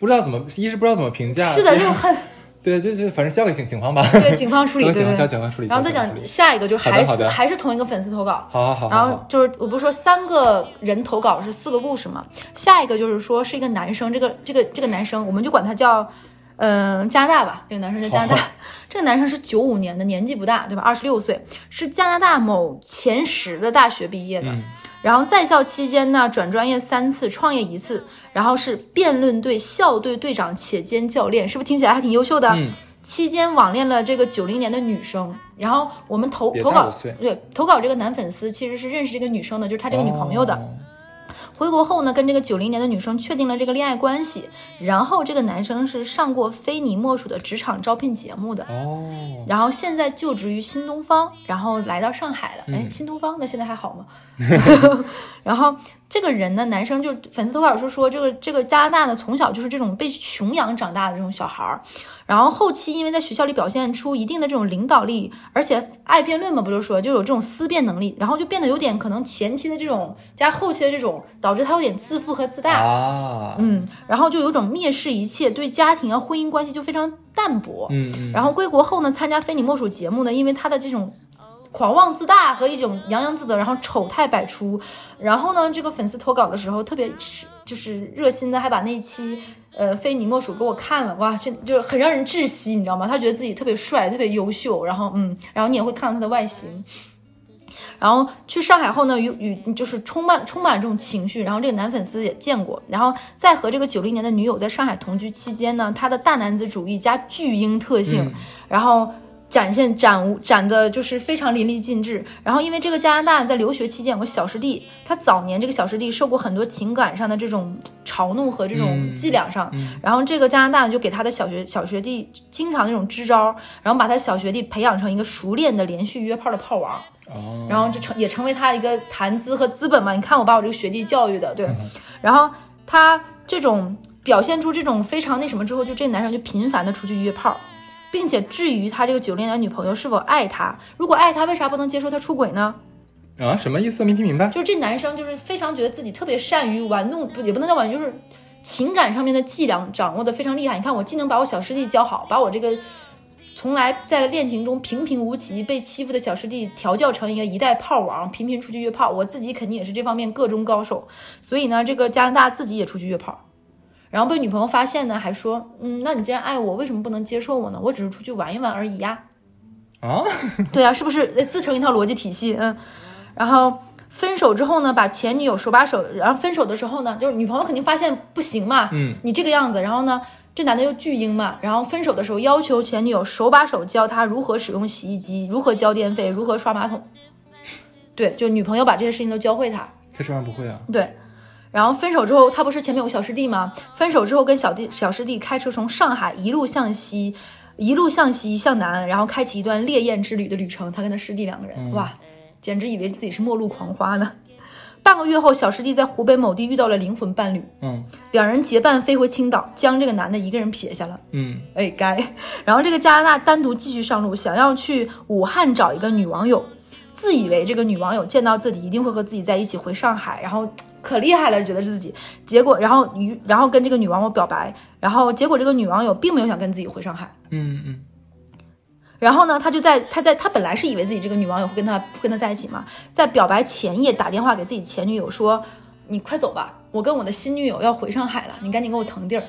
不知道怎么，一是不知道怎么评价。是的，就很。对，就就反正交给警警方吧。对，警方处理，对对，交警方处理。然后再讲下一个，就是还是还是同一个粉丝投稿。好好好。然后就是我不是说三个人投稿是四个故事嘛？下一个就是说是一个男生，这个这个这个男生，我们就管他叫，嗯、呃，加拿大吧。这个男生叫加拿大。这个男生是九五年的，年纪不大，对吧？二十六岁，是加拿大某前十的大学毕业的。嗯、然后在校期间呢，转专业三次，创业一次，然后是辩论队校队队长且兼教练，是不是听起来还挺优秀的？嗯。期间网恋了这个九零年的女生。然后我们投投稿，对，投稿这个男粉丝其实是认识这个女生的，就是他这个女朋友的。哦，回国后呢，跟这个九零年的女生确定了这个恋爱关系，然后这个男生是上过非你莫属的职场招聘节目的哦，然后现在就职于新东方，然后来到上海了。哎，新东方那现在还好吗？然后这个人呢，男生就粉丝投稿说说这个这个加拿大呢，从小就是这种被穷养长大的这种小孩儿，然后后期因为在学校里表现出一定的这种领导力，而且爱辩论嘛，不就说就有这种思辨能力，然后就变得有点可能前期的这种加后期的这种，导致他有点自负和自大啊，嗯，然后就有种蔑视一切，对家庭啊婚姻关系就非常淡薄，嗯嗯，然后归国后呢，参加非你莫属节目呢，因为他的这种狂妄自大和一种洋洋自得，然后丑态百出，然后呢这个粉丝投稿的时候特别就是热心的还把那一期呃非你莫属给我看了，哇，这就是很让人窒息，你知道吗？他觉得自己特别帅特别优秀，然后嗯然后你也会看到他的外形。然后去上海后呢，与与就是充满充满这种情绪，然后这个男粉丝也见过，然后在和这个九零年的女友在上海同居期间呢，他的大男子主义加巨婴特性、嗯、然后展现展展的就是非常淋漓尽致。然后因为这个加拿大在留学期间有个小师弟，他早年这个小师弟受过很多情感上的这种嘲弄和这种伎俩上、嗯嗯、然后这个加拿大就给他的小学小学弟经常那种支招，然后把他小学弟培养成一个熟练的连续约炮的炮王、哦、然后这成也成为他一个谈资和资本嘛，你看我把我这个学弟教育的对、嗯、然后他这种表现出这种非常那什么之后，就这男生就频繁的出去约炮，并且至于他这个九零年的女朋友是否爱他，如果爱他为啥不能接受他出轨呢？啊，什么意思？没听明白。就是这男生就是非常觉得自己特别善于玩弄，也不能叫玩弄，就是情感上面的伎俩掌握的非常厉害。你看，我既能把我小师弟教好，把我这个从来在恋情中平平无奇被欺负的小师弟调教成一个一代炮王，频频出去约炮，我自己肯定也是这方面各中高手。所以呢，这个加拿大自己也出去约炮。然后被女朋友发现呢，还说，嗯，那你既然爱我，为什么不能接受我呢？我只是出去玩一玩而已呀。啊，对啊，是不是自成一套逻辑体系？嗯，然后分手之后呢，把前女友手把手，然后分手的时候呢，就是女朋友肯定发现不行嘛，嗯，你这个样子，然后呢，这男的又巨婴嘛，然后分手的时候要求前女友手把手教他如何使用洗衣机，如何交电费，如何刷马桶。对，就女朋友把这些事情都教会他。他这玩意不会啊。对。然后分手之后，他不是前面有个小师弟吗？分手之后跟小弟小师弟开车从上海一路向西，一路向西向南，然后开启一段烈焰之旅的旅程。他跟他师弟两个人、嗯、哇，简直以为自己是末路狂花呢。半个月后，小师弟在湖北某地遇到了灵魂伴侣，嗯，两人结伴飞回青岛，将这个男的一个人撇下了，嗯，哎该。然后这个加拿大单独继续上路，想要去武汉找一个女网友，自以为这个女网友见到自己一定会和自己在一起回上海，然后。可厉害了，觉得自己结果，然后然后跟这个女网友表白，然后结果这个女网友并没有想跟自己回上海，嗯嗯，然后呢，他就在他在他本来是以为自己这个女网友会跟他跟他在一起嘛，在表白前夜打电话给自己前女友说：“你快走吧，我跟我的新女友要回上海了，你赶紧给我腾地儿。”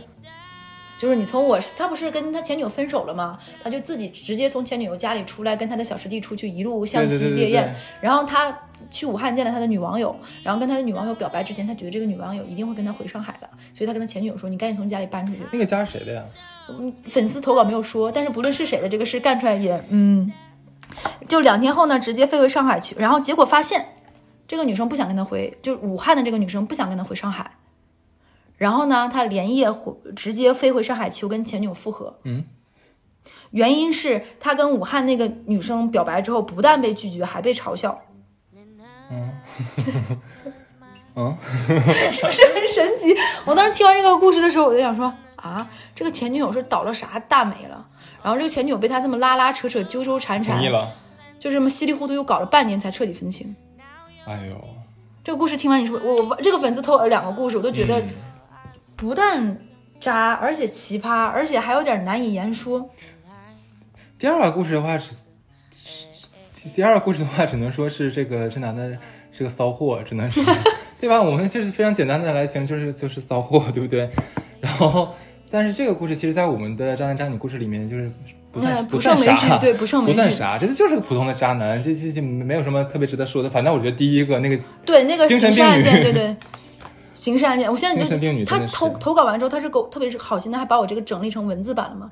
就是你从我他不是跟他前女友分手了吗？他就自己直接从前女友家里出来，跟他的小师弟出去一路向西烈焰，然后他去武汉见了他的女网友，然后跟他的女网友表白之前，他觉得这个女网友一定会跟他回上海了，所以他跟他前女友说：“你赶紧从家里搬出去。”那个家是谁的呀？粉丝投稿没有说，但是不论是谁的这个事干出来也嗯，就两天后呢，直接飞回上海去，然后结果发现这个女生不想跟他回，就武汉的这个女生不想跟他回上海。然后呢，他连夜回直接飞回上海求跟前女友复合。嗯，原因是他跟武汉那个女生表白之后，不但被拒绝，还被嘲笑。嗯，嗯，是不是很神奇？我当时听完这个故事的时候，我就想说啊，这个前女友是倒了啥大霉了？然后这个前女友被他这么拉拉扯扯、纠纠缠缠，就这么稀里糊涂又搞了半年才彻底分清。哎呦，这个故事听完你是不是我这个粉丝投了两个故事，我都觉得。嗯，不但渣，而且奇葩，而且还有点难以言说。第二个故事的话是，第二个故事的话只能说是这个这男的是个骚货，只能是对吧？我们就是非常简单的来形容，就是就是骚货，对不对？然后，但是这个故事其实，在我们的渣男渣女故事里面，就是不算、嗯、不算啥，对，不算不算啥，这就是个普通的渣男，这这这没有什么特别值得说的。反正我觉得第一个那个对那个精神病女，对对。刑事案件，我现在就是他投投稿完之后，他是狗，特别是好心的，还把我这个整理成文字版了嘛。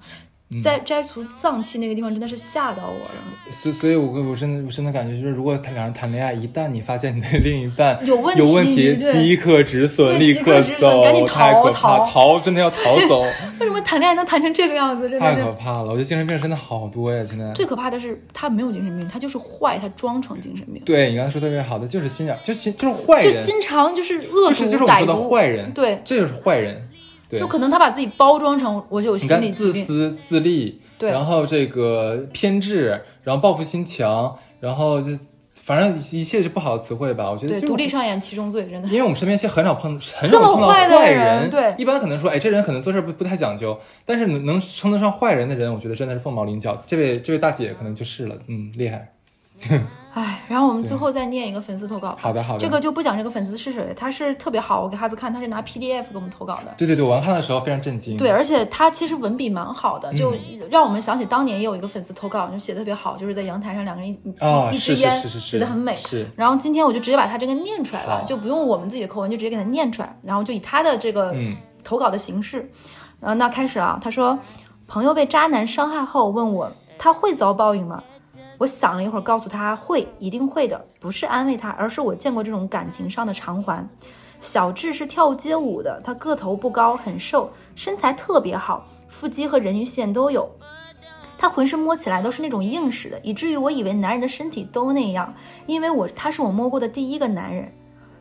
在摘除脏器那个地方真的是吓到我了，所、嗯、所以我我真的我真的感觉就是，如果两人谈恋爱，一旦你发现你的另一半有问题，有问题立刻止损，立刻走，赶紧逃逃逃，真的要逃走。为什么谈恋爱能谈成这个样子？真的是太可怕了！我觉得精神病真的好多呀，现在最可怕的是他没有精神病，他就是坏，他装成精神病。对你刚才说特别好的，就是心眼，就心就是坏人，就心肠就是恶毒，就是就是我说的坏人，对，这就是坏人。就可能他把自己包装成我就有心理疾病，自私自利，对，然后这个偏执，然后报复心强，然后就反正一切是不好的词汇吧。我觉得、就是、对，独立上演七宗罪，真的。因为我们身边其实很少碰很少碰到坏人，坏人对，一般可能说，哎，这人可能做事不不太讲究，但是能称得上坏人的人，我觉得真的是凤毛麟角。这位这位大姐可能就是了，嗯，厉害。哎，然后我们最后再念一个粉丝投稿。好的，好的。这个就不讲这个粉丝是谁，他是特别好，我给哈子看，他是拿 P D F 给我们投稿的。对对对，我看的时候非常震惊。对，而且他其实文笔蛮好的，就让我们想起当年也有一个粉丝投稿，就写得特别好，就是在阳台上两个人一、哦、一支烟，是是是是是写得很美。是。然后今天我就直接把他这个念出来了，就不用我们自己的口吻，就直接给他念出来，然后就以他的这个投稿的形式。嗯、呃，那开始啊，他说，朋友被渣男伤害后问我，他会遭报应吗？我想了一会儿，告诉他会，一定会的，不是安慰他，而是我见过这种感情上的偿还。小智是跳街舞的，他个头不高，很瘦，身材特别好，腹肌和人鱼线都有。他浑身摸起来都是那种硬实的，以至于我以为男人的身体都那样，因为我他是我摸过的第一个男人。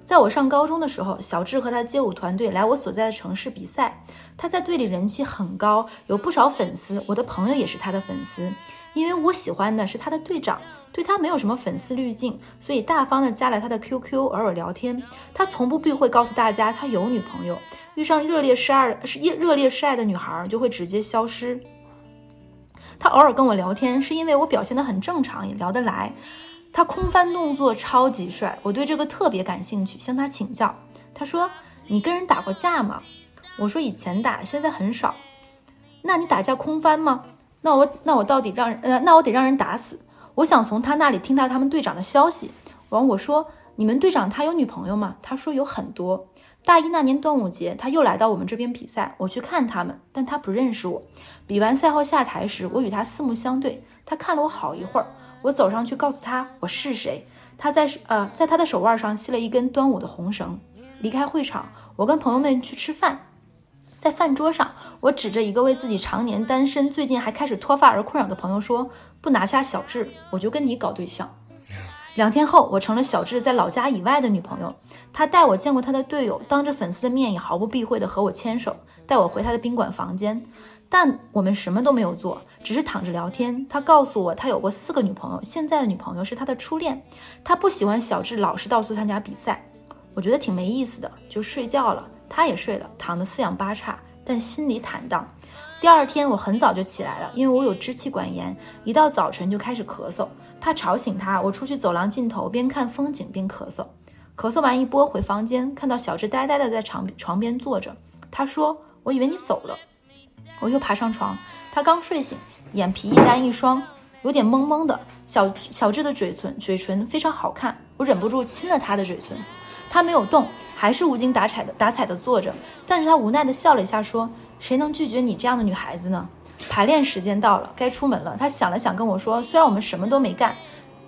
在我上高中的时候，小智和他街舞团队来我所在的城市比赛，他在队里人气很高，有不少粉丝，我的朋友也是他的粉丝。因为我喜欢的是他的队长，对他没有什么粉丝滤镜，所以大方的加了他的 Q Q， 偶尔聊天。他从不避讳告诉大家他有女朋友，遇上热烈示爱热烈示爱的女孩就会直接消失。他偶尔跟我聊天，是因为我表现得很正常，也聊得来。他空翻动作超级帅，我对这个特别感兴趣，向他请教。他说，你跟人打过架吗？我说以前打，现在很少。那你打架空翻吗？那我那我到底让呃，那我得让人打死。我想从他那里听到他们队长的消息。完，我说你们队长他有女朋友吗？他说有很多。大一那年端午节，他又来到我们这边比赛，我去看他们，但他不认识我。比完赛后下台时，我与他四目相对，他看了我好一会儿。我走上去告诉他我是谁。他在呃在他的手腕上系了一根端午的红绳。离开会场，我跟朋友们去吃饭。在饭桌上，我指着一个为自己常年单身，最近还开始脱发而困扰的朋友说，不拿下小智，我就跟你搞对象。两天后，我成了小智在老家以外的女朋友。他带我见过他的队友，当着粉丝的面也毫不避讳地和我牵手，带我回他的宾馆房间。但我们什么都没有做，只是躺着聊天。他告诉我他有过四个女朋友，现在的女朋友是他的初恋。他不喜欢小智老是到处参加比赛，我觉得挺没意思的，就睡觉了。他也睡了，躺得四仰八叉，但心里坦荡。第二天我很早就起来了，因为我有支气管炎，一到早晨就开始咳嗽，怕吵醒他，我出去走廊尽头，边看风景边咳嗽。咳嗽完一波回房间，看到小智呆呆的在床床边坐着。他说，我以为你走了。我又爬上床，他刚睡醒，眼皮一单一双，有点懵懵的。小小智的嘴唇嘴唇非常好看，我忍不住亲了他的嘴唇。他没有动，还是无精打采的打采的坐着，但是他无奈的笑了一下，说，谁能拒绝你这样的女孩子呢？排练时间到了，该出门了。他想了想跟我说，虽然我们什么都没干，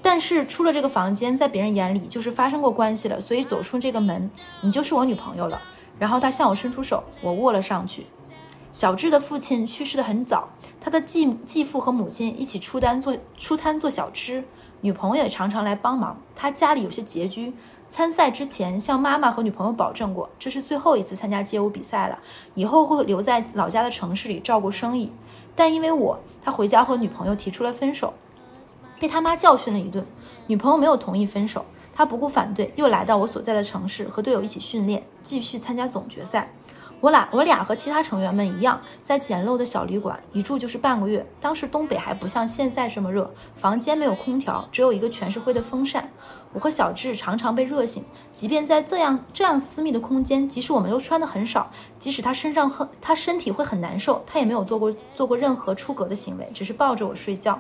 但是出了这个房间，在别人眼里就是发生过关系了，所以走出这个门，你就是我女朋友了。然后他向我伸出手，我握了上去。小智的父亲去世的很早，他的继继父和母亲一起出摊做出摊做小吃，女朋友也常常来帮忙。他家里有些拮据，参赛之前向妈妈和女朋友保证过，这是最后一次参加街舞比赛了，以后会留在老家的城市里照顾生意。但因为我，他回家和女朋友提出了分手，被他妈教训了一顿。女朋友没有同意分手，他不顾反对，又来到我所在的城市，和队友一起训练，继续参加总决赛。我俩我俩和其他成员们一样，在简陋的小旅馆一住就是半个月。当时东北还不像现在这么热，房间没有空调，只有一个全是灰的风扇。我和小智常常被热醒，即便在这样这样私密的空间，即使我们都穿得很少，即使他身上很他身体会很难受，他也没有做过做过任何出格的行为，只是抱着我睡觉。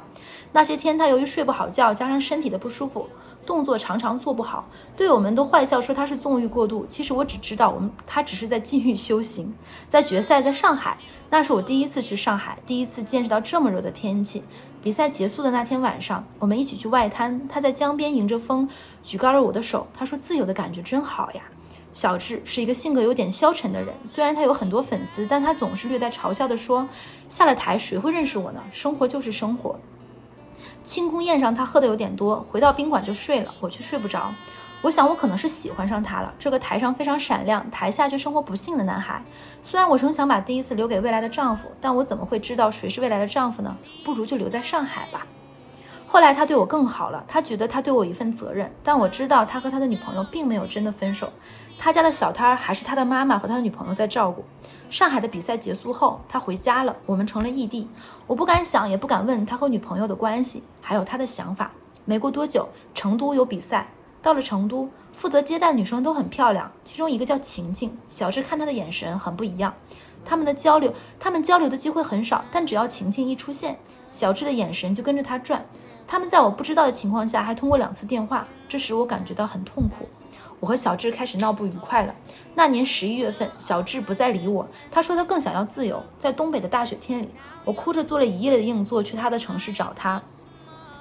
那些天他由于睡不好觉，加上身体的不舒服，动作常常做不好，队友们都坏笑说他是纵欲过度。其实我只知道我们他只是在禁欲修行。在决赛在上海，那是我第一次去上海，第一次见识到这么热的天气。比赛结束的那天晚上，我们一起去外滩，他在江边迎着风举高了我的手，他说自由的感觉真好呀。小智是一个性格有点消沉的人，虽然他有很多粉丝，但他总是略带嘲笑地说，下了台谁会认识我呢？生活就是生活。庆功宴上他喝的有点多，回到宾馆就睡了，我却睡不着。我想我可能是喜欢上他了，这个台上非常闪亮，台下却生活不幸的男孩。虽然我曾想把第一次留给未来的丈夫，但我怎么会知道谁是未来的丈夫呢？不如就留在上海吧。后来他对我更好了，他觉得他对我一份责任，但我知道他和他的女朋友并没有真的分手，他家的小摊还是他的妈妈和他的女朋友在照顾。上海的比赛结束后，他回家了，我们成了异地，我不敢想也不敢问他和女朋友的关系，还有他的想法。没过多久，成都有比赛，到了成都，负责接待女生都很漂亮，其中一个叫晴晴，小智看她的眼神很不一样。他们的交流，他们交流的机会很少，但只要晴晴一出现，小智的眼神就跟着她转。他们在我不知道的情况下还通过两次电话，这使我感觉到很痛苦。我和小智开始闹不愉快了。那年十一月份，小智不再理我，他说他更想要自由。在东北的大雪天里，我哭着做了一夜的硬座去他的城市找他。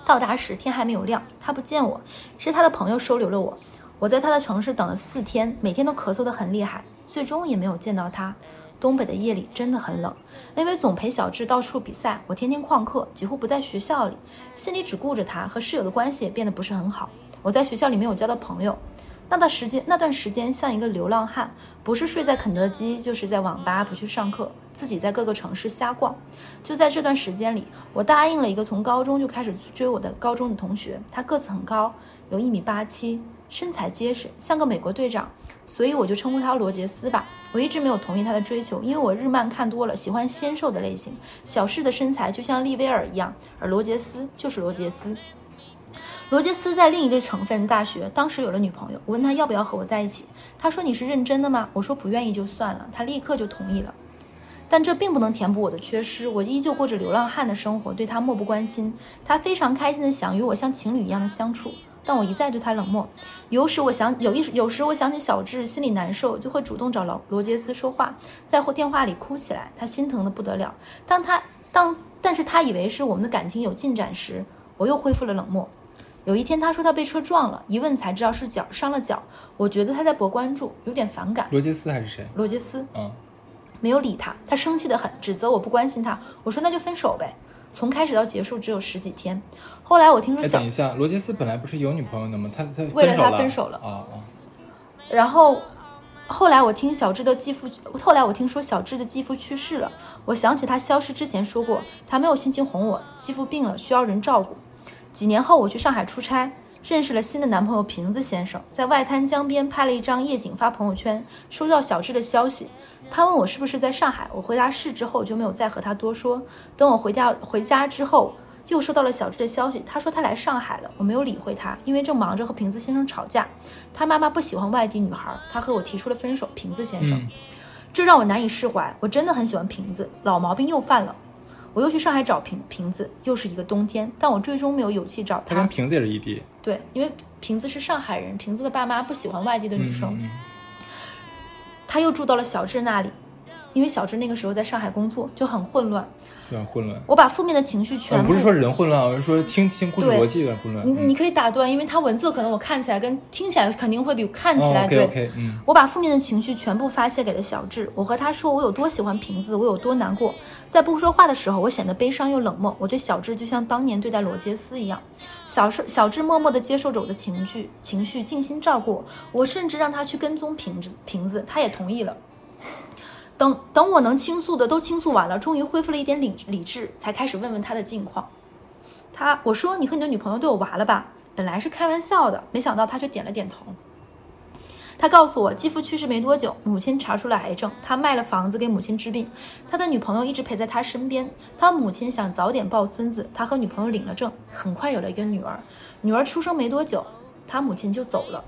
到达时天还没有亮，他不见我，是他的朋友收留了我。我在他的城市等了四天，每天都咳嗽得很厉害，最终也没有见到他。东北的夜里真的很冷，因为总陪小智到处比赛，我天天旷课，几乎不在学校里，心里只顾着他，和室友的关系也变得不是很好。我在学校里没有交到朋友，那段时间那段时间像一个流浪汉，不是睡在肯德基，就是在网吧不去上课，自己在各个城市瞎逛。就在这段时间里，我答应了一个从高中就开始追我的高中的同学，他个子很高，有一米八七，身材结实，像个美国队长，所以我就称呼他罗杰斯吧。我一直没有同意他的追求，因为我日漫看多了，喜欢纤瘦的类型，小智的身材就像利威尔一样，而罗杰斯就是罗杰斯。罗杰斯在另一个省份大学，当时有了女朋友，我问他要不要和我在一起，他说你是认真的吗？我说不愿意就算了，他立刻就同意了。但这并不能填补我的缺失，我依旧过着流浪汉的生活，对他漠不关心。他非常开心的想与我像情侣一样的相处，但我一再对他冷漠。有时我想有一有时我想起小智，心里难受，就会主动找老罗杰斯说话，在电话里哭起来，他心疼的不得了。当他当但是他以为是我们的感情有进展时，我又恢复了冷漠。有一天他说他被车撞了，一问才知道是脚伤了脚，我觉得他在博关注，有点反感。罗杰斯还是谁？罗杰斯。嗯，没有理他，他生气得很，指责我不关心他。我说那就分手呗。从开始到结束只有十几天。后来我听说小，哎，等一下，罗杰斯本来不是有女朋友的吗？他他为了他分手了啊啊！然后后来我听小智的继父，后来我听说小智的继父去世了。我想起他消失之前说过，他没有心情哄我，继父病了，需要人照顾。几年后我去上海出差，认识了新的男朋友瓶子先生，在外滩江边拍了一张夜景发朋友圈，收到小智的消息，他问我是不是在上海，我回答是，之后就没有再和他多说。等我回家回家之后，又收到了小智的消息，他说他来上海了，我没有理会他，因为正忙着和瓶子先生吵架，他妈妈不喜欢外地女孩，他和我提出了分手。瓶子先生，嗯，这让我难以释怀，我真的很喜欢瓶子，老毛病又犯了。我又去上海找瓶瓶子，又是一个冬天，但我最终没有勇气找他。他跟瓶子也是异地。对，因为瓶子是上海人，瓶子的爸妈不喜欢外地的女生。嗯，他又住到了小智那里，因为小智那个时候在上海工作，就很混乱，就很混乱。我把负面的情绪全部，啊，不是说人混乱，我是说听听故事逻辑有点混乱。你你可以打断，因为他文字可能我看起来跟听起来肯定会比看起来，哦，okay, okay, 对，嗯，我把负面的情绪全部发泄给了小智，我和他说我有多喜欢瓶子，我有多难过。在不说话的时候，我显得悲伤又冷漠，我对小智就像当年对待罗杰斯一样。小智小智默默地接受着我的情绪情绪静心照顾我，我甚至让他去跟踪瓶子瓶子，他也同意了。等等我能倾诉的都倾诉完了，终于恢复了一点理理智，才开始问问他的近况。他我说你和你的女朋友都有娃了吧？本来是开玩笑的，没想到他却点了点头。他告诉我继父去世没多久，母亲查出了癌症，他卖了房子给母亲治病，他的女朋友一直陪在他身边，他母亲想早点抱孙子，他和女朋友领了证，很快有了一个女儿，女儿出生没多久他母亲就走了。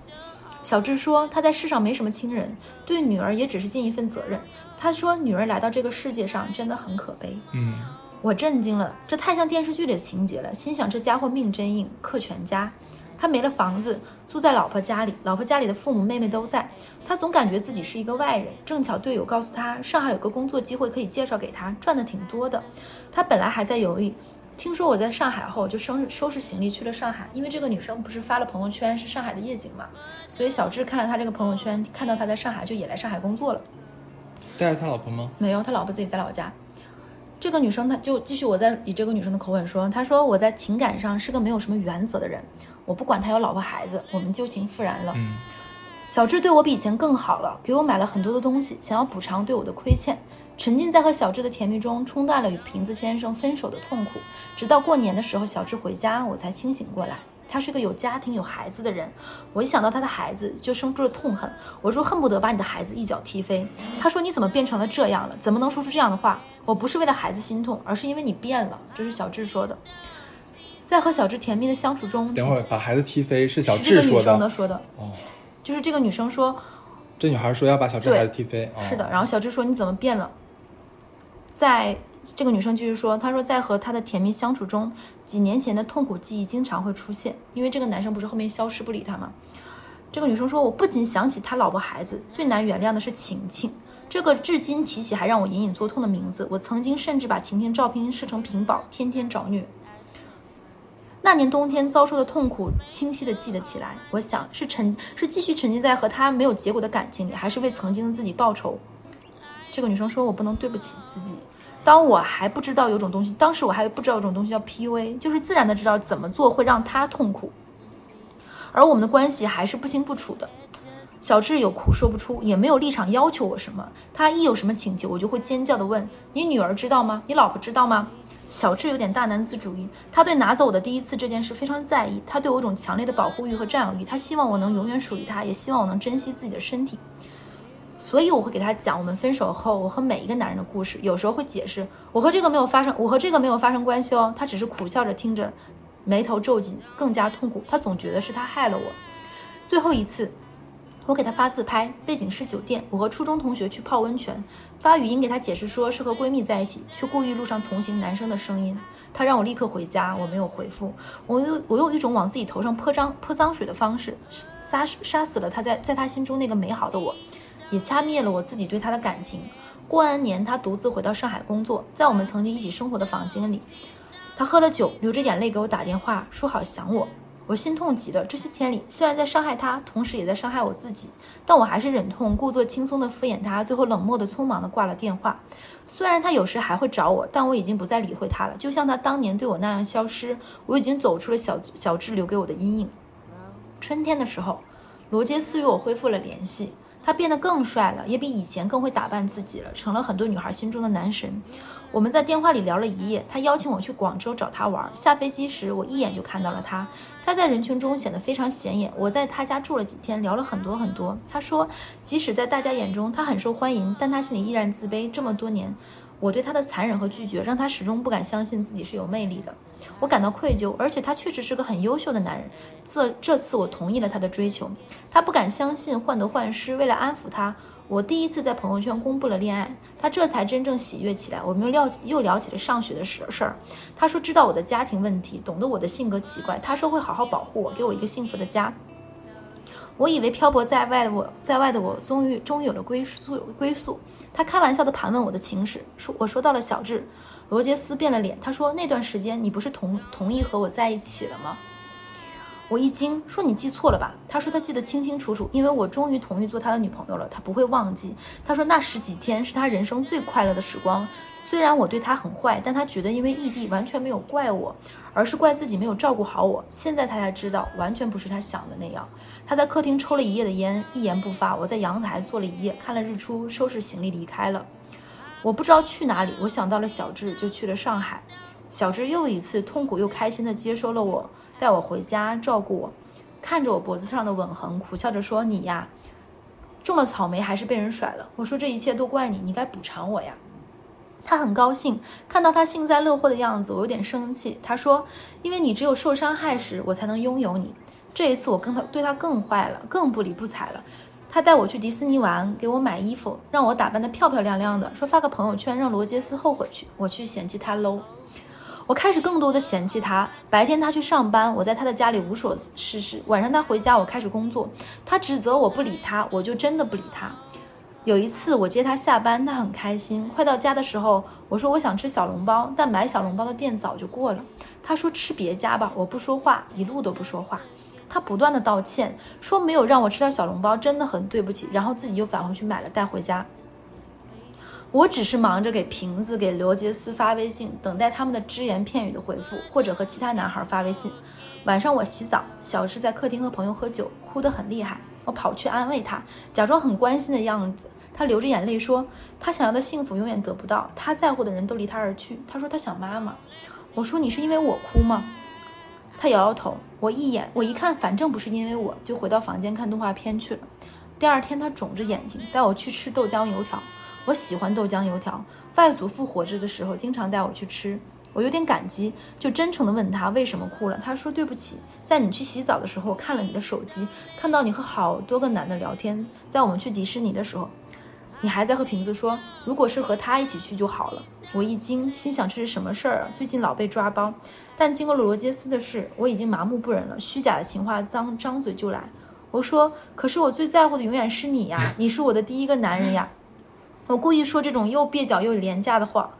小智说他在世上没什么亲人，对女儿也只是尽一份责任，他说女儿来到这个世界上真的很可悲。嗯，我震惊了，这太像电视剧里的情节了，心想这家伙命真硬，克全家。他没了房子，住在老婆家里，老婆家里的父母妹妹都在，他总感觉自己是一个外人。正巧队友告诉他，上海有个工作机会可以介绍给他，赚的挺多的。他本来还在犹豫，听说我在上海后，就收收拾行李去了上海，因为这个女生不是发了朋友圈是上海的夜景嘛，所以小智看了她这个朋友圈，看到她在上海，就也来上海工作了。带着她老婆吗？没有，她老婆自己在老家。这个女生她就继续，我在以这个女生的口吻说，她说我在情感上是个没有什么原则的人，我不管她有老婆孩子，我们旧情复燃了。嗯，小智对我比以前更好了，给我买了很多的东西，想要补偿对我的亏欠。沉浸在和小智的甜蜜中，冲淡了与瓶子先生分手的痛苦。直到过年的时候，小智回家，我才清醒过来。他是个有家庭有孩子的人，我一想到他的孩子就生出了痛恨。我说恨不得把你的孩子一脚踢飞。他说你怎么变成了这样了，怎么能说出这样的话？我不是为了孩子心痛，而是因为你变了。这是小智说的。在和小智甜蜜的相处中，等会儿把孩子踢飞是小智说的，说的哦，就是这个女生说，这女孩说要把小智孩子踢飞，哦、是的。然后小智说你怎么变了？在这个女生继续说，她说在和她的甜蜜相处中，几年前的痛苦记忆经常会出现，因为这个男生不是后面消失不理她吗？这个女生说，我不仅想起她老婆孩子，最难原谅的是晴晴，这个至今提起还让我隐隐作痛的名字。我曾经甚至把晴晴照片设成屏保，天天找虐。那年冬天遭受的痛苦清晰地记得起来，我想是沉是继续沉浸在和她没有结果的感情里，还是为曾经的自己报仇？这个女生说，我不能对不起自己。当我还不知道有种东西，当时我还不知道有种东西叫 P U A， 就是自然的知道怎么做会让她痛苦，而我们的关系还是不清不楚的。小智有苦说不出，也没有立场要求我什么，他一有什么请求，我就会尖叫地问，你女儿知道吗？你老婆知道吗？小智有点大男子主义，他对拿走我的第一次这件事非常在意，他对我有种强烈的保护欲和占有欲，他希望我能永远属于他，也希望我能珍惜自己的身体。所以我会给他讲我们分手后我和每一个男人的故事，有时候会解释我和这个没有发生我和这个没有发生关系哦。他只是苦笑着听着，眉头皱紧，更加痛苦，他总觉得是他害了我。最后一次我给他发自拍，背景是酒店，我和初中同学去泡温泉，发语音给他解释说是和闺蜜在一起，却故意录上同行男生的声音。他让我立刻回家，我没有回复，我有我有一种往自己头上泼脏泼脏水的方式，杀杀死了他在在他心中那个美好的我，也掐灭了我自己对他的感情。过完年他独自回到上海工作，在我们曾经一起生活的房间里，他喝了酒，流着眼泪给我打电话，说好想我。我心痛极了，这些天里虽然在伤害他，同时也在伤害我自己，但我还是忍痛，故作轻松的敷衍他，最后冷漠的匆忙的挂了电话。虽然他有时还会找我，但我已经不再理会他了，就像他当年对我那样消失，我已经走出了小小智留给我的阴影。春天的时候，罗杰斯与我恢复了联系，他变得更帅了，也比以前更会打扮自己了，成了很多女孩心中的男神。我们在电话里聊了一夜，他邀请我去广州找他玩，下飞机时我一眼就看到了他，他在人群中显得非常显眼。我在他家住了几天，聊了很多很多。他说即使在大家眼中他很受欢迎，但他心里依然自卑，这么多年我对他的残忍和拒绝让他始终不敢相信自己是有魅力的。我感到愧疚，而且他确实是个很优秀的男人。这这次我同意了他的追求，他不敢相信，患得患失。为了安抚他，我第一次在朋友圈公布了恋爱，他这才真正喜悦起来。我们又聊又聊起了上学的事事儿，他说知道我的家庭问题，懂得我的性格奇怪，他说会好好保护我，给我一个幸福的家。我以为漂泊在外的我，在外的我终于终于有了归宿。归宿。他开玩笑地盘问我的情史，说我说到了小智。罗杰斯变了脸，他说那段时间你不是同同意和我在一起了吗？我一惊，说你记错了吧？他说他记得清清楚楚，因为我终于同意做他的女朋友了，他不会忘记。他说那十几天是他人生最快乐的时光。虽然我对他很坏，但他觉得因为异地完全没有怪我，而是怪自己没有照顾好我。现在他才知道，完全不是他想的那样。他在客厅抽了一夜的烟，一言不发。我在阳台坐了一夜，看了日出，收拾行李离开了。我不知道去哪里，我想到了小智，就去了上海。小智又一次痛苦又开心地接收了我，带我回家，照顾我，看着我脖子上的吻痕，苦笑着说：“你呀，种了草莓还是被人甩了。”我说：“这一切都怪你，你该补偿我呀。”他很高兴，看到他幸灾乐祸的样子，我有点生气。他说：“因为你只有受伤害时，我才能拥有你。”这一次，我跟他对他更坏了，更不理不睬了。他带我去迪士尼玩，给我买衣服，让我打扮得漂漂亮亮的，说发个朋友圈让罗杰斯后悔去。我去嫌弃他 low。我开始更多的嫌弃他。白天他去上班，我在他的家里无所事事；晚上他回家，我开始工作。他指责我不理他，我就真的不理他。有一次我接他下班，他很开心。快到家的时候，我说我想吃小笼包，但买小笼包的店早就过了。他说吃别家吧，我不说话，一路都不说话。他不断的道歉，说没有让我吃到小笼包，真的很对不起，然后自己又返回去买了带回家。我只是忙着给瓶子、给刘杰斯发微信，等待他们的只言片语的回复，或者和其他男孩发微信。晚上我洗澡，小智在客厅和朋友喝酒，哭得很厉害。我跑去安慰他，假装很关心的样子。他流着眼泪说，他想要的幸福永远得不到，他在乎的人都离他而去。他说他想妈妈。我说你是因为我哭吗？他摇摇头。我一眼我一看，反正不是因为我，就回到房间看动画片去了。第二天他肿着眼睛，带我去吃豆浆油条。我喜欢豆浆油条，外祖父活着的时候经常带我去吃，我有点感激，就真诚地问他为什么哭了。他说对不起，在你去洗澡的时候看了你的手机，看到你和好多个男的聊天。在我们去迪士尼的时候，你还在和瓶子说如果是和他一起去就好了。我一惊，心想这是什么事儿啊，最近老被抓包。但经过罗杰斯的事，我已经麻木不仁了，虚假的情话张张嘴就来。我说可是我最在乎的永远是你呀，你是我的第一个男人呀。我故意说这种又蹩脚又廉价的话，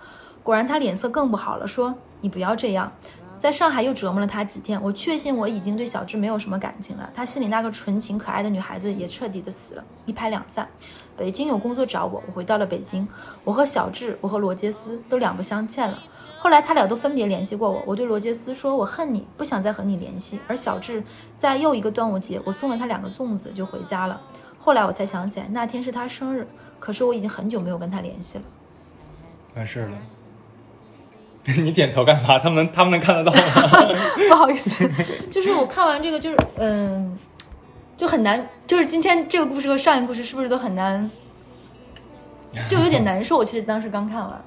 果然他脸色更不好了，说你不要这样。在上海又折磨了他几天，我确信我已经对小智没有什么感情了，他心里那个纯情可爱的女孩子也彻底的死了，一拍两散。北京有工作找我，我回到了北京，我和小智，我和罗杰斯都两不相欠了。后来他俩都分别联系过我，我对罗杰斯说我恨你，不想再和你联系。而小智在又一个端午节，我送了他两个粽子就回家了。后来我才想起来那天是他生日，可是我已经很久没有跟他联系了。完事了。你点头干嘛？他们他们能看得到吗？不好意思，就是我看完这个，就是嗯，就很难，就是今天这个故事和上一个故事是不是都很难，就有点难受。我其实当时刚看完，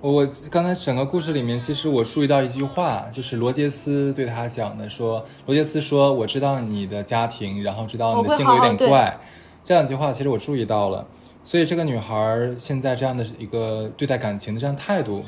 我刚才整个故事里面，其实我注意到一句话，就是罗杰斯对他讲的说，罗杰斯说我知道你的家庭，然后知道你的性格有点怪，好好这两句话其实我注意到了。所以这个女孩现在这样的一个对待感情的这样态度，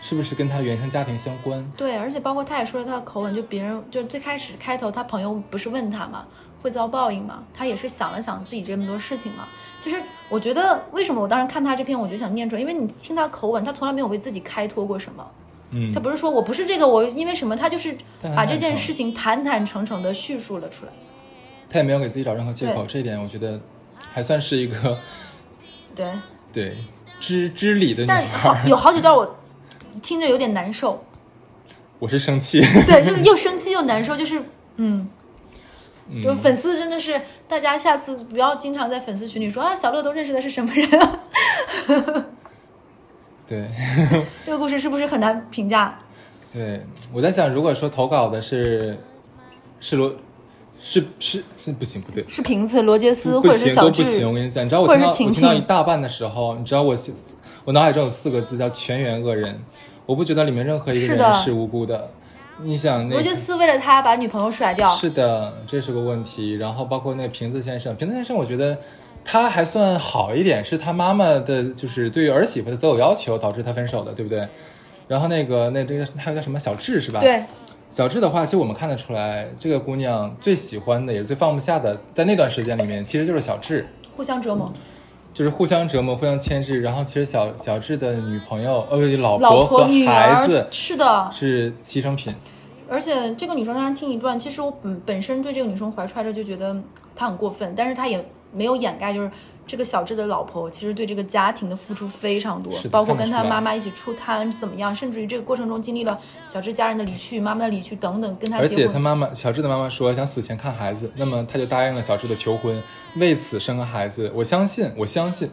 是不是跟他的原生家庭相关？对，而且包括他也说了他的口吻，就别人就最开始开头他朋友不是问他嘛，会遭报应嘛，他也是想了想自己这么多事情嘛。其实我觉得为什么我当时看他这篇我就想念出来，因为你听他口吻，他从来没有为自己开脱过什么。嗯，他不是说我不是这个我因为什么，他就是把这件事情坦坦诚诚的叙述了出来，他也没有给自己找任何借口，这一点我觉得还算是一个对对知知理的女孩。但有好几段我听着有点难受，我是生气，对，就是又生气又难受，就是嗯，嗯就粉丝真的是，大家下次不要经常在粉丝群里说啊，小乐都认识的是什么人啊？对，这个故事是不是很难评价？对，我在想，如果说投稿的是是罗。是是是不行不对，是瓶子、罗杰斯或者是小智不行。我跟你讲，你知道我听到我听到一大半的时候，你知道我我脑海中有四个字叫全员恶人，我不觉得里面任何一个人是无辜的。你想，罗杰斯为了他把女朋友甩掉，是的，这是个问题。然后包括那个瓶子先生，瓶子先生我觉得他还算好一点，是他妈妈的就是对于儿媳妇的择偶要求导致他分手的，对不对？然后那个那这个他叫什么小智是吧？对。小智的话，其实我们看得出来，这个姑娘最喜欢的也是最放不下的，在那段时间里面，其实就是小智互相折磨、嗯，就是互相折磨、互相牵制。然后，其实小小智的女朋友、呃、哦，老婆和孩子，是的，是牺牲品。而且这个女生当时听一段，其实我本本身对这个女生怀揣着就觉得她很过分，但是她也没有掩盖，就是这个小智的老婆其实对这个家庭的付出非常多，包括跟她妈妈一起出摊怎么样，甚至于这个过程中经历了小智家人的离去、妈妈的离去等等，跟她结婚。而且她妈妈，小智的妈妈说想死前看孩子，那么她就答应了小智的求婚，为此生个孩子。我相信，我相信，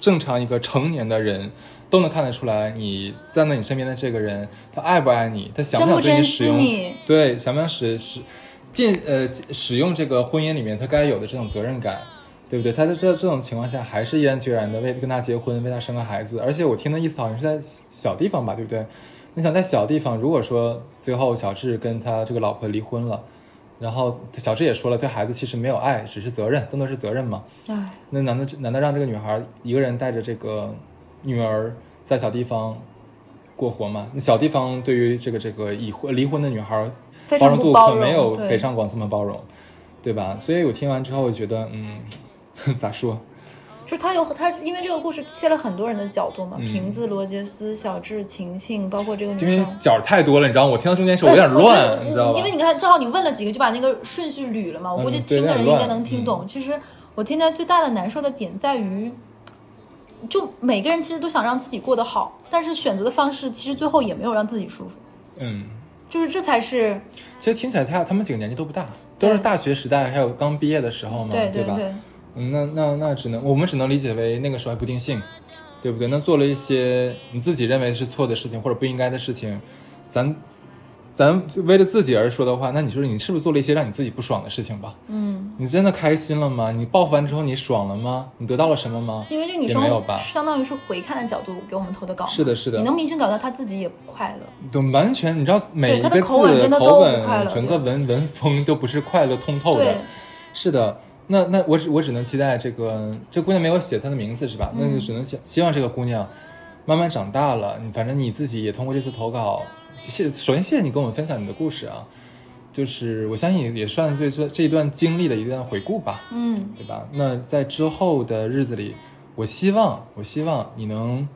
正常一个成年的人都能看得出来，你站在你身边的这个人，他爱不爱你，他想不想对你使用，对，想不想使使尽呃使用这个婚姻里面他该有的这种责任感。对不对？他在这这种情况下，还是毅然决然的为跟他结婚，为他生个孩子。而且我听的意思好像是在小地方吧，对不对？你想在小地方，如果说最后小智跟他这个老婆离婚了，然后小智也说了，对孩子其实没有爱，只是责任，更多是责任嘛。哎，那难道难道让这个女孩一个人带着这个女儿在小地方过活吗？那小地方对于这个这个已婚离婚的女孩包容度可没有北上广这么包容， 对, 对吧？所以我听完之后我觉得嗯咋说，就他有他，因为这个故事切了很多人的角度嘛，嗯、瓶子、罗杰斯、小智、晴晴，包括这个女生，因为角太多了，你知道，我听到中间是我有点乱，你知道吧？因为你看，正好你问了几个，就把那个顺序捋了嘛。我估计听的人应该能听懂。嗯、其实我听到最大的难受的点在于，就每个人其实都想让自己过得好，但是选择的方式其实最后也没有让自己舒服。嗯，就是这才是。其实听起来他他们几个年纪都不大，都是大学时代还有刚毕业的时候嘛，对 对, 对, 对吧？对嗯、那那那只能我们只能理解为那个时候还不定性，对不对？那做了一些你自己认为是错的事情或者不应该的事情，咱咱为了自己而说的话，那你说你是不是做了一些让你自己不爽的事情吧？嗯，你真的开心了吗？你报复完之后你爽了吗？你得到了什么吗？因为这女生相当于是回看的角度给我们投的稿，是的，是的。你能明确找到她自己也不快乐，都完全你知道每一个字口吻真的都不快乐，整个文文风都不是快乐通透的，是的。那那我只我只能期待这个这姑娘没有写她的名字是吧？那就只能希希望这个姑娘慢慢长大了。你反正你自己也通过这次投稿，谢首先谢谢你跟我们分享你的故事啊，就是我相信也算最这一段经历的一段回顾吧，嗯，对吧？那在之后的日子里，我希望我希望你能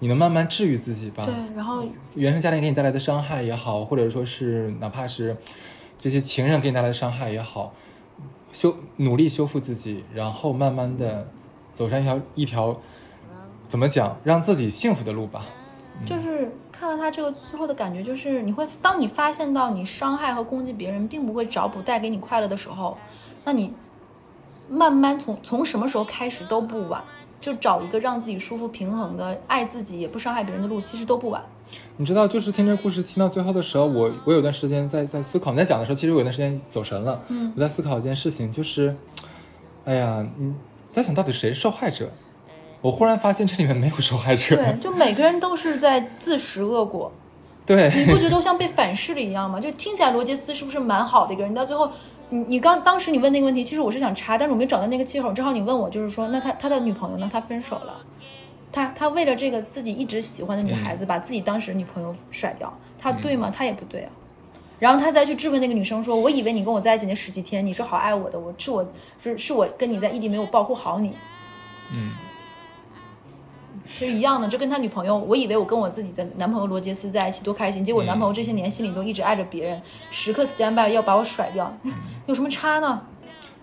你能慢慢治愈自己吧。对，然后原生家庭给你带来的伤害也好，或者说是哪怕是这些情人给你带来的伤害也好。修努力修复自己，然后慢慢的走上一条一条怎么讲让自己幸福的路吧、嗯、就是看完他这个最后的感觉，就是你会当你发现到你伤害和攻击别人并不会找补带给你快乐的时候，那你慢慢从从什么时候开始都不晚，就找一个让自己舒服平衡的爱自己也不伤害别人的路，其实都不晚。你知道就是听这故事听到最后的时候，我我有段时间在在思考，你在讲的时候其实我有段时间走神了，嗯，我在思考一件事情，就是哎呀你在想到底谁是受害者，我忽然发现这里面没有受害者，对，就每个人都是在自食恶果，对，你不觉得都像被反噬了一样吗？就听起来罗杰斯是不是蛮好的一个人，到最后你你刚当时你问那个问题，其实我是想查，但是我没找到那个气口，正好你问我，就是说那他他的女朋友呢？他分手了，他他为了这个自己一直喜欢的女孩子，把自己当时女朋友甩掉，他对吗？他也不对啊。然后他再去质问那个女生说：“我以为你跟我在一起那十几天，你是好爱我的，我是我是是我跟你在异地没有保护好你。”嗯，其实一样的，就跟他女朋友，我以为我跟我自己的男朋友罗杰斯在一起多开心，结果男朋友这些年心里都一直爱着别人，嗯、时刻 stand by 要把我甩掉、嗯，有什么差呢？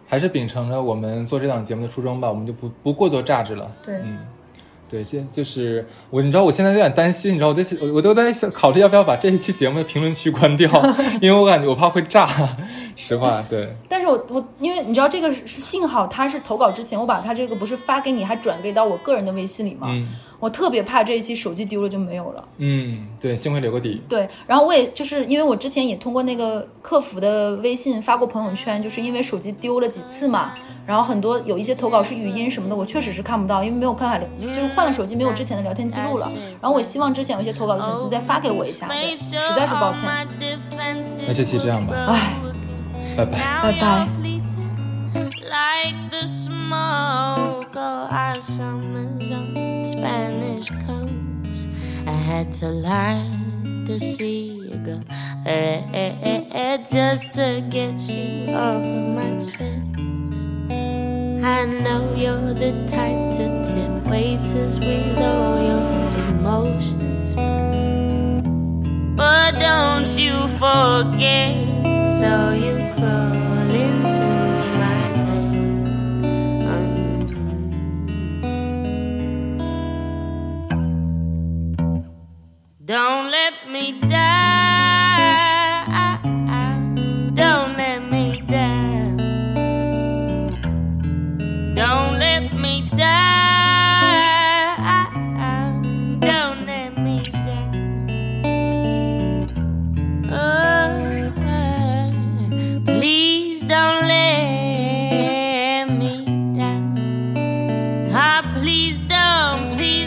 还是秉承着我们做这档节目的初衷吧，我们就不不过多榨汁了。对，嗯，对，现就是我，你知道我现在有点担心，你知道我在我我都在想考虑要不要把这一期节目的评论区关掉，因为我感觉我怕会炸。实话，对。但是我我因为你知道这个是幸好他是投稿之前，我把他这个不是发给你，还转给到我个人的微信里嘛。嗯。我特别怕这一期手机丢了就没有了。嗯，对，幸亏留个底。对，然后我也就是因为我之前也通过那个客服的微信发过朋友圈，就是因为手机丢了几次嘛，然后很多有一些投稿是语音什么的，我确实是看不到，因为没有看法，就是换了手机没有之前的聊天记录了。然后我希望之前有一些投稿的粉丝再发给我一下，对，实在是抱歉。那这期这样吧，唉。Bye bye. Bye bye. Like the smoke of our summers on Spanish coast, I had to light the cigarette red just to get you off of my chest. I know you're the type to tip waiters with all your emotions, but don't you forget.So you crawl into my bed um, Don't let me die Don't let me die Don't let me die Don't let me die Oh Don't let me down. Ah, please don't, please.